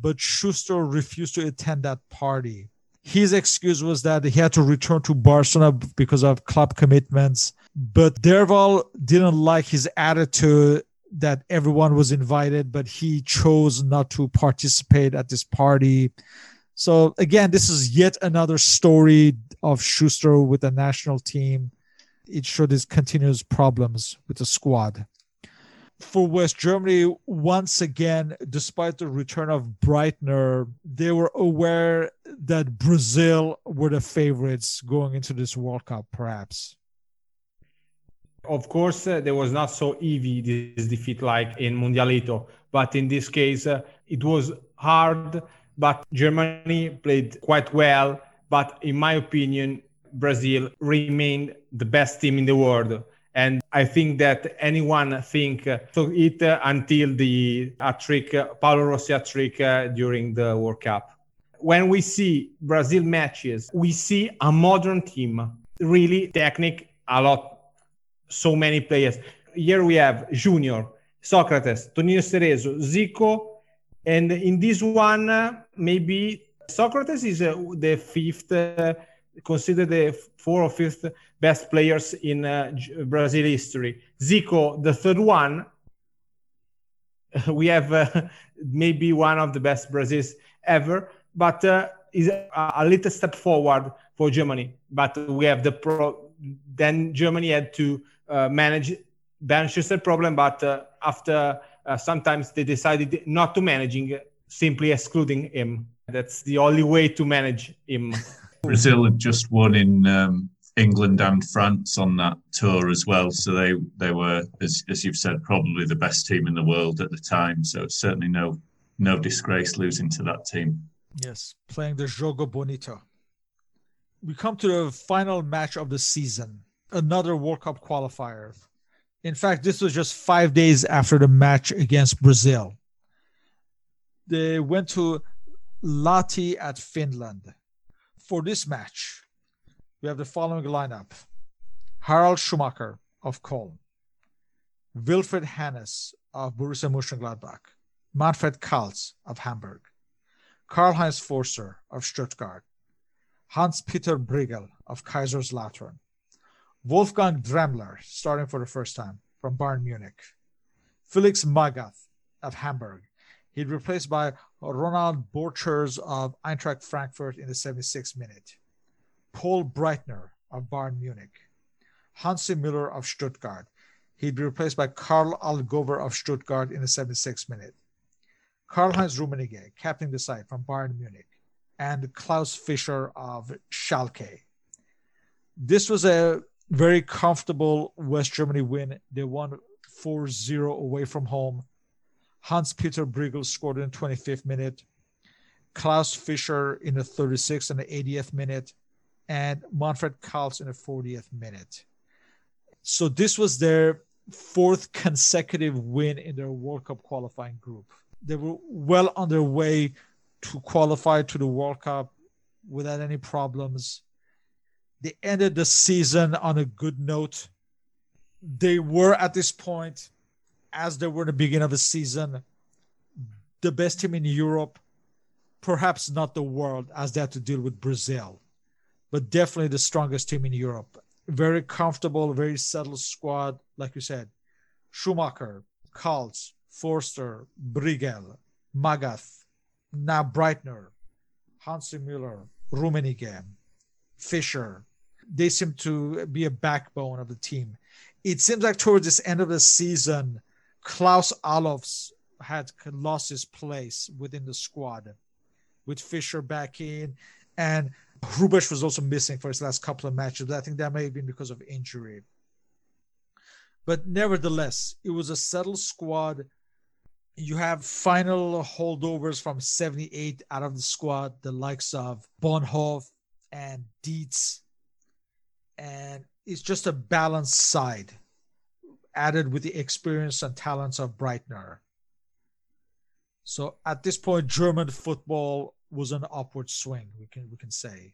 but Schuster refused to attend that party. His excuse was that he had to return to Barcelona because of club commitments. But Derwall didn't like his attitude that everyone was invited, but he chose not to participate at this party. So again, this is yet another story of Schuster with the national team. It showed his continuous problems with the squad. For West Germany, once again, despite the return of Breitner, they were aware that Brazil were the favorites going into this World Cup, perhaps. Of course, uh, there was not so easy this defeat like in Mundialito, but in this case, uh, it was hard, but Germany played quite well. But in my opinion, Brazil remained the best team in the world. And I think that anyone think uh, took it uh, until the uh, trick, uh, Paolo Rossi trick uh, during the World Cup. When we see Brazil matches, we see a modern team, really technical, a lot, so many players. Here we have Junior, Socrates, Toninho Cerezo, Zico, And in this one, uh, maybe Socrates is uh, the fifth, uh, considered the fourth or fifth best players in uh, Brazil history. Zico, the third one. We have uh, maybe one of the best Brazils ever, but uh, is a, a little step forward for Germany. But we have the pro. Then Germany had to uh, manage Bernd Schuster problem, but uh, after uh, sometimes they decided not to managing, simply excluding him. That's the only way to manage him. Brazil had just won in um, England and France on that tour as well. So they, they were, as, as you've said, probably the best team in the world at the time. So certainly no no disgrace losing to that team. Yes, playing the Jogo Bonito. We come to the final match of the season, another World Cup qualifier. In fact, this was just five days after the match against Brazil. They went to Lahti at Finland. For this match, we have the following lineup. Harald Schumacher of Köln, Wilfried Hannes of Borussia Mönchengladbach, Manfred Kaltz of Hamburg, Karl-Heinz Forster of Stuttgart, Hans-Peter Briegel of Kaiserslautern, Wolfgang Dremler, starting for the first time, from Bayern Munich, Felix Magath of Hamburg. He'd replaced by Ronald Borchers of Eintracht Frankfurt in the seventy-sixth minute. Paul Breitner of Bayern Munich. Hansi Müller of Stuttgart. He'd be replaced by Karl Allgöwer of Stuttgart in the seventy-sixth minute. Karl-Heinz Rummenigge, captain of the side from Bayern Munich. And Klaus Fischer of Schalke. This was a very comfortable West Germany win. They won four zero away from home. Hans-Peter Briegel scored in the twenty-fifth minute, Klaus Fischer in the thirty-sixth and the eightieth minute, and Manfred Kaltz in the fortieth minute. So this was their fourth consecutive win in their World Cup qualifying group. They were well on their way to qualify to the World Cup without any problems. They ended the season on a good note. They were at this point, as they were in the beginning of the season, the best team in Europe, perhaps not the world, as they had to deal with Brazil, but definitely the strongest team in Europe. Very comfortable, very settled squad, like you said. Schumacher, Kaltz, Forster, Briegel, Magath, now Breitner, Hansi Müller, Rummenigge, Fischer. They seem to be a backbone of the team. It seems like towards this end of the season, Klaus Allofs had lost his place within the squad, with Fischer back in, and Hrubesch was also missing for his last couple of matches. I think that may have been because of injury. But nevertheless, it was a settled squad. You have final holdovers from seventy-eight out of the squad, the likes of Bonhof and Dietz, and it's just a balanced side, added with the experience and talents of Breitner. So at this point, German football was an upward swing, we can we can say.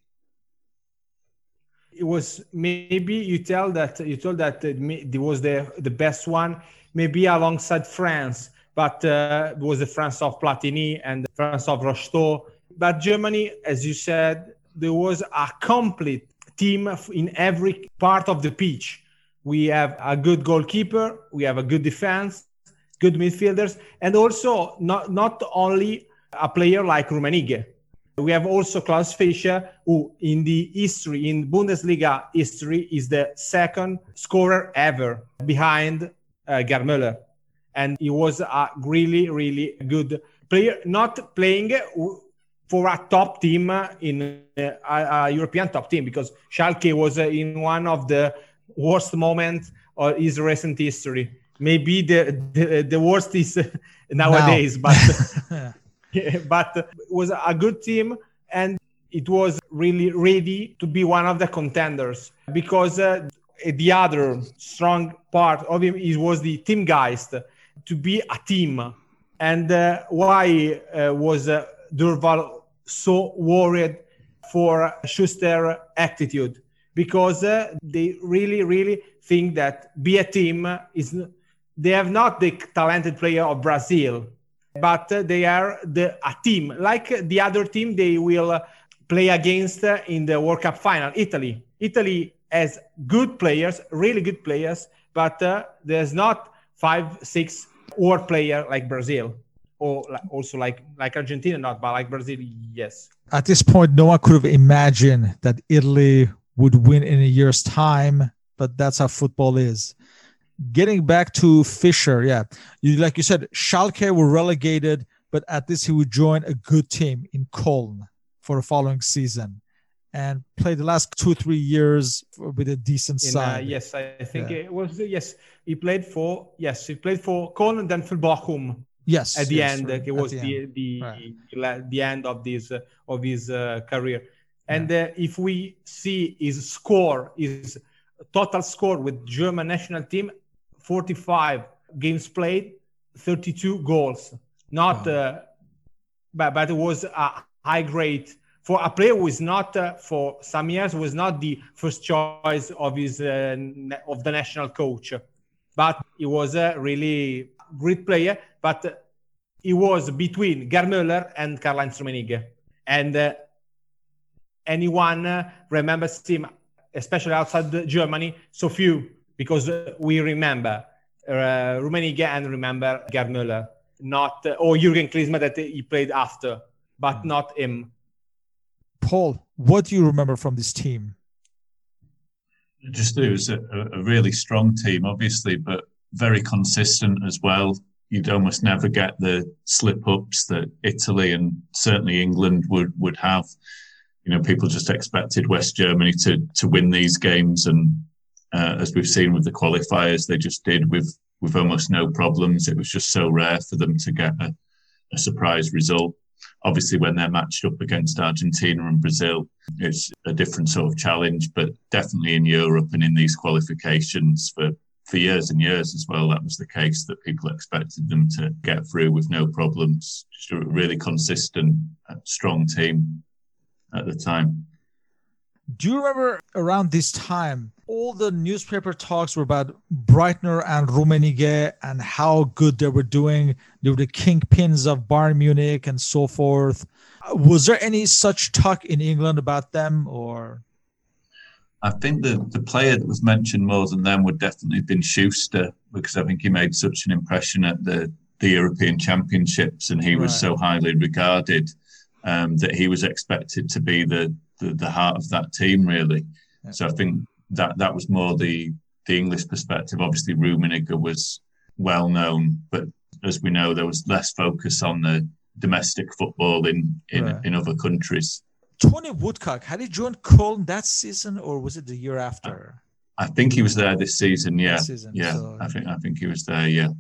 It was maybe you tell that you told that it was the the best one, maybe alongside France, but uh, it was the France of Platini and the France of Rocheteau. But Germany, as you said, there was a complete team in every part of the pitch. We have a good goalkeeper, we have a good defense, good midfielders, and also not, not only a player like Rummenigge. We have also Klaus Fischer, who in the history, in Bundesliga history, is the second scorer ever behind uh, Gerd Müller. And he was a really, really good player, not playing for a top team in uh, a, a European top team, because Schalke was uh, in one of the worst moments of his recent history. Maybe the the, the worst is nowadays, now. but yeah, but it was a good team, and it was really ready to be one of the contenders, because uh, the other strong part of him is, was the teamgeist, to be a team. And uh, why uh, was uh, Derwall so worried for Schuster's attitude, because uh, they really, really think that be a team is. They have not the talented player of Brazil. but they are the, a team. Like the other team they will play against in the World Cup final, Italy. Italy has good players, really good players, but uh, there's not five, six world players like Brazil. Or also like like Argentina, not, but like Brazil, yes. At this point, no one could have imagined that Italy would win in a year's time, but that's how football is. Getting back to Fischer, yeah. You, like you said, Schalke were relegated, but at least he would join a good team in Köln for the following season and played the last two, three years with a decent in, side. Uh, yes, I think yeah. it was, yes. He played for, yes, he played for Köln and then for Bochum. Yes, at the yes, end, right. it was the end. the the, right. the end of this uh, of his uh, career. And yeah. uh, if we see his score, his total score with German national team, forty-five games played, thirty-two goals. Not, wow. uh, but but it was a high grade for a player who is not uh, for some years was not the first choice of his uh, of the national coach, but he was uh, really. Great player, but he was between Gerd Müller and Karl-Heinz Rummenigge, and uh, anyone uh, remembers him, especially outside Germany. So few, because uh, we remember uh, Rummenigge and remember Gerd Müller, not uh, or Jürgen Klinsmann that he played after, but mm-hmm. not him. Paul, what do you remember from this team? Just it was a, a really strong team, obviously, but. Very consistent as well. You'd almost never get the slip-ups that Italy and certainly England would, would have. You know, people just expected West Germany to to win these games, and uh, as we've seen with the qualifiers, they just did with with almost no problems. It was just so rare for them to get a, a surprise result. Obviously, when they're matched up against Argentina and Brazil, it's a different sort of challenge, but definitely in Europe and in these qualifications for For years and years as well, that was the case, that people expected them to get through with no problems. Just a really consistent, strong team at the time. Do you remember around this time, all the newspaper talks were about Breitner and Rummenigge and how good they were doing. They were the kingpins of Bayern Munich and so forth. Was there any such talk in England about them, or...? I think the, the player that was mentioned more than them would definitely have been Schuster, because I think he made such an impression at the, the European Championships, and he right. was so highly regarded um, that he was expected to be the, the, the heart of that team, really. Yeah. So I think that, that was more the, the English perspective. Obviously, Rummenigge was well-known, but as we know, there was less focus on the domestic football in, in, right. in other countries. Tony Woodcock, had he joined Köln that season, or was it the year after? I think he was there this season. Yeah, this season, yeah. So. I think I think he was there. Yeah,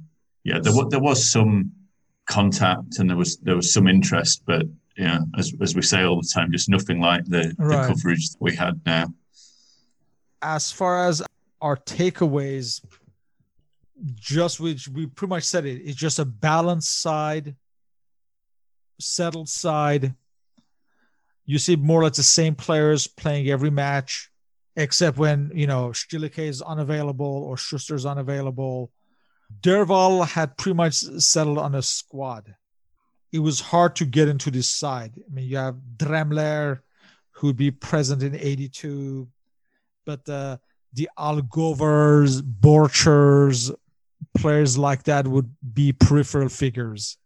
yeah. There was there was some contact, and there was there was some interest, but you know, as as we say all the time, just nothing like the, right. the coverage that we had now. As far as our takeaways, just which we pretty much said it. It's just a balanced side, settled side. You see more or less the same players playing every match, except when, you know, Stielike is unavailable or Schuster is unavailable. Derwall had pretty much settled on a squad. It was hard to get into this side. I mean, you have Dremler, who would be present in eighty-two, but uh, the Allgöwers, Borchers, players like that would be peripheral figures.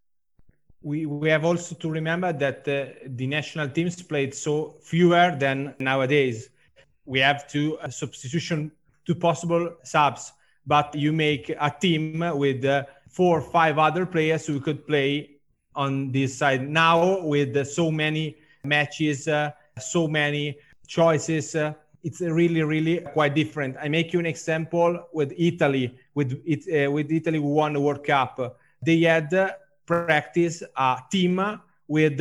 We we have also to remember that uh, the national teams played so fewer than nowadays. We have two uh, substitution, two possible subs, but you make a team with uh, four or five other players who could play on this side. Now with uh, so many matches, uh, so many choices, uh, it's really really quite different. I make you an example with Italy. With it uh, with Italy, who won the World Cup. They had. Uh, practice a team with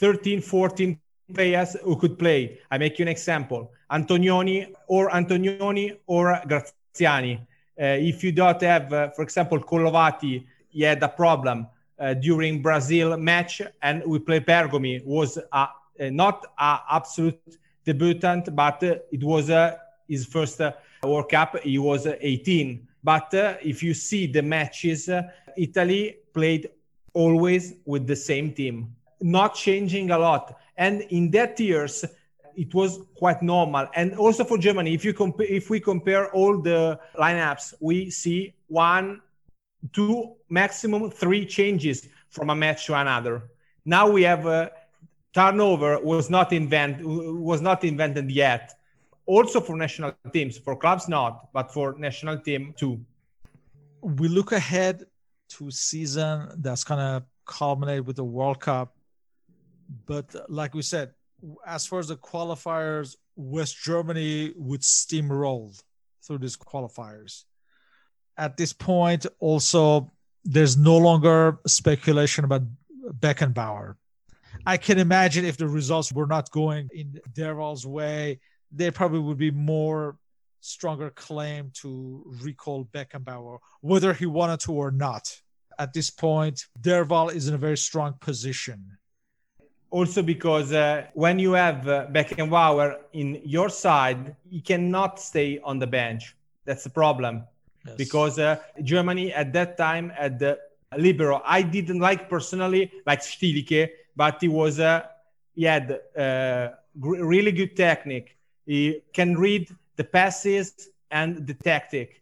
thirteen, fourteen players who could play. I make you an example. Antonioni or Antonioni or Graziani. Uh, if you don't have, uh, for example, Colovati, he had a problem uh, during Brazil match, and we play Pergomi. Was a, a, not an absolute debutant, but uh, it was uh, his first uh, World Cup. He was uh, eighteen. But uh, if you see the matches, uh, Italy played always with the same team, not changing a lot. And in that years, it was quite normal. And also for Germany, if you compare, if we compare all the lineups, we see one, two, maximum three changes from a match to another. Now we have a turnover was not invent was not invented yet. Also for national teams, for clubs not, but for national team too. We look ahead to season that's gonna culminate with the World Cup. But like we said, as far as the qualifiers, West Germany would steamroll through these qualifiers. At this point, also, there's no longer speculation about Beckenbauer. I can imagine if the results were not going in Derwall's way, there probably would be more stronger claim to recall Beckenbauer, whether he wanted to or not. At this point, Derwall is in a very strong position. Also because uh, when you have uh, Beckenbauer in your side, he cannot stay on the bench. That's the problem. Yes. Because uh, Germany at that time had the libero. I didn't like personally, like Stielike, but he was uh, he had uh, g- really good technique. He can read the passes and the tactic.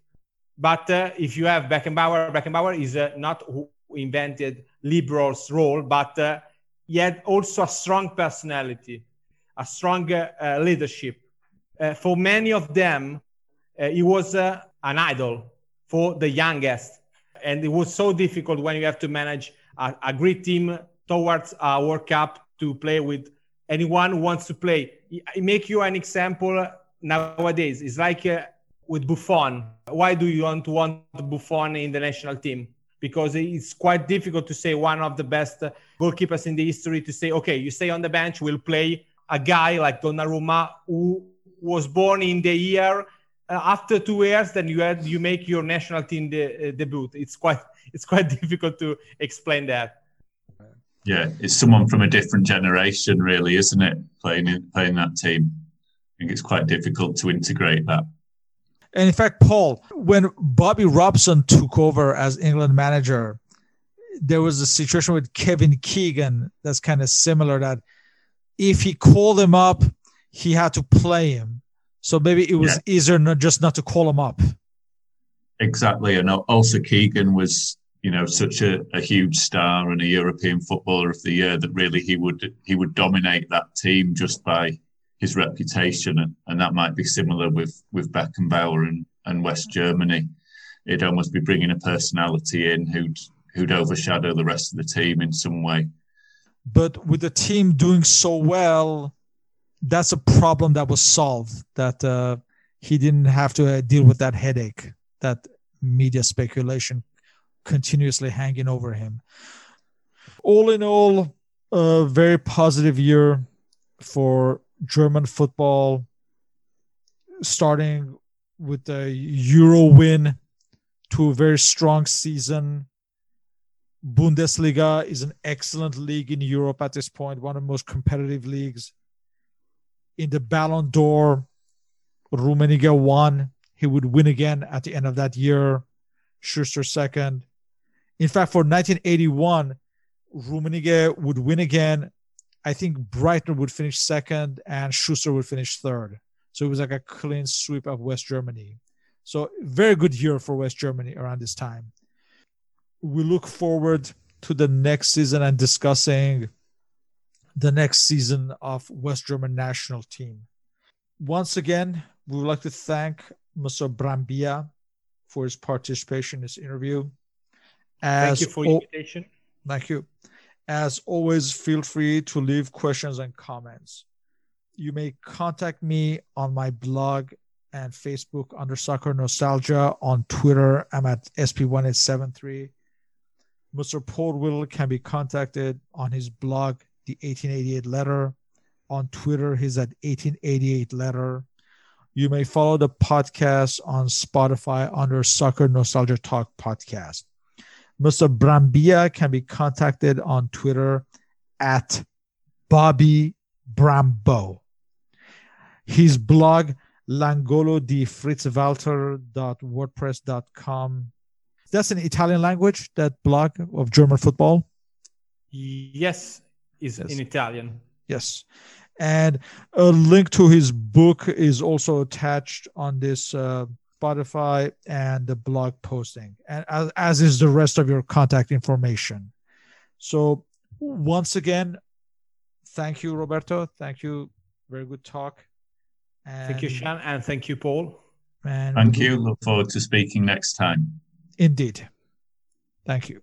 But uh, if you have Beckenbauer, Beckenbauer is uh, not who invented libero's role, but... Uh, He had also a strong personality, a strong uh, uh, leadership. Uh, for many of them, uh, he was uh, an idol for the youngest. And it was so difficult when you have to manage a, a great team towards a World Cup to play with anyone who wants to play. I make you an example nowadays. It's like uh, with Buffon. Why do you want, want Buffon in the national team? Because it's quite difficult to say one of the best goalkeepers in the history to say, okay, you stay on the bench, we'll play a guy like Donnarumma who was born in the year. Uh, after two years, then you had, you make your national team de- uh, debut. It's quite it's quite difficult to explain that. Yeah, it's someone from a different generation, really, isn't it? Playing in, playing that team. I think it's quite difficult to integrate that. And in fact, Paul, when Bobby Robson took over as England manager, there was a situation with Kevin Keegan that's kind of similar, that if he called him up, he had to play him. So maybe it was yeah. easier not just not to call him up. Exactly. And also Keegan was, you know, such a, a huge star and a European Footballer of the Year that really he would he would dominate that team just by his reputation, and, and that might be similar with, with Beckenbauer and, and West Germany. It'd almost be bringing a personality in who'd who'd overshadow the rest of the team in some way. But with the team doing so well, that's a problem that was solved, that uh, he didn't have to uh, deal with that headache, that media speculation continuously hanging over him. All in all, a very positive year for German football, starting with the Euro win to a very strong season. Bundesliga is an excellent league in Europe at this point, one of the most competitive leagues. In the Ballon d'Or, Rummenigge won. He would win again at the end of that year. Schuster second. In fact, for nineteen eighty-one, Rummenigge would win again. I think Breitner would finish second and Schuster would finish third. So it was like a clean sweep of West Germany. So very good year for West Germany around this time. We look forward to the next season and discussing the next season of West German national team. Once again, we would like to thank Mister Brambilla for his participation in this interview. As thank you for the invitation. O- thank you. As always, feel free to leave questions and comments. You may contact me on my blog and Facebook under Soccer Nostalgia. On Twitter, I'm at S P one eight seven three. Mister Paul Whittle can be contacted on his blog, The eighteen eighty-eight Letter. On Twitter, he's at eighteen eighty-eight Letter. You may follow the podcast on Spotify under Soccer Nostalgia Talk Podcast. Mister Brambilla can be contacted on Twitter at Bobby Brambo. His blog, langolo di fritz walter dot wordpress dot com. That's in Italian language, that blog of German football. Yes, is yes. in Italian. Yes. And a link to his book is also attached on this uh, Spotify and the blog posting, and as, as is the rest of your contact information. So once again, thank you, Roberto. Thank you. Very good talk. And thank you, Sean. And thank you, Paul. And thank you. Look forward to speaking next time. Indeed. Thank you.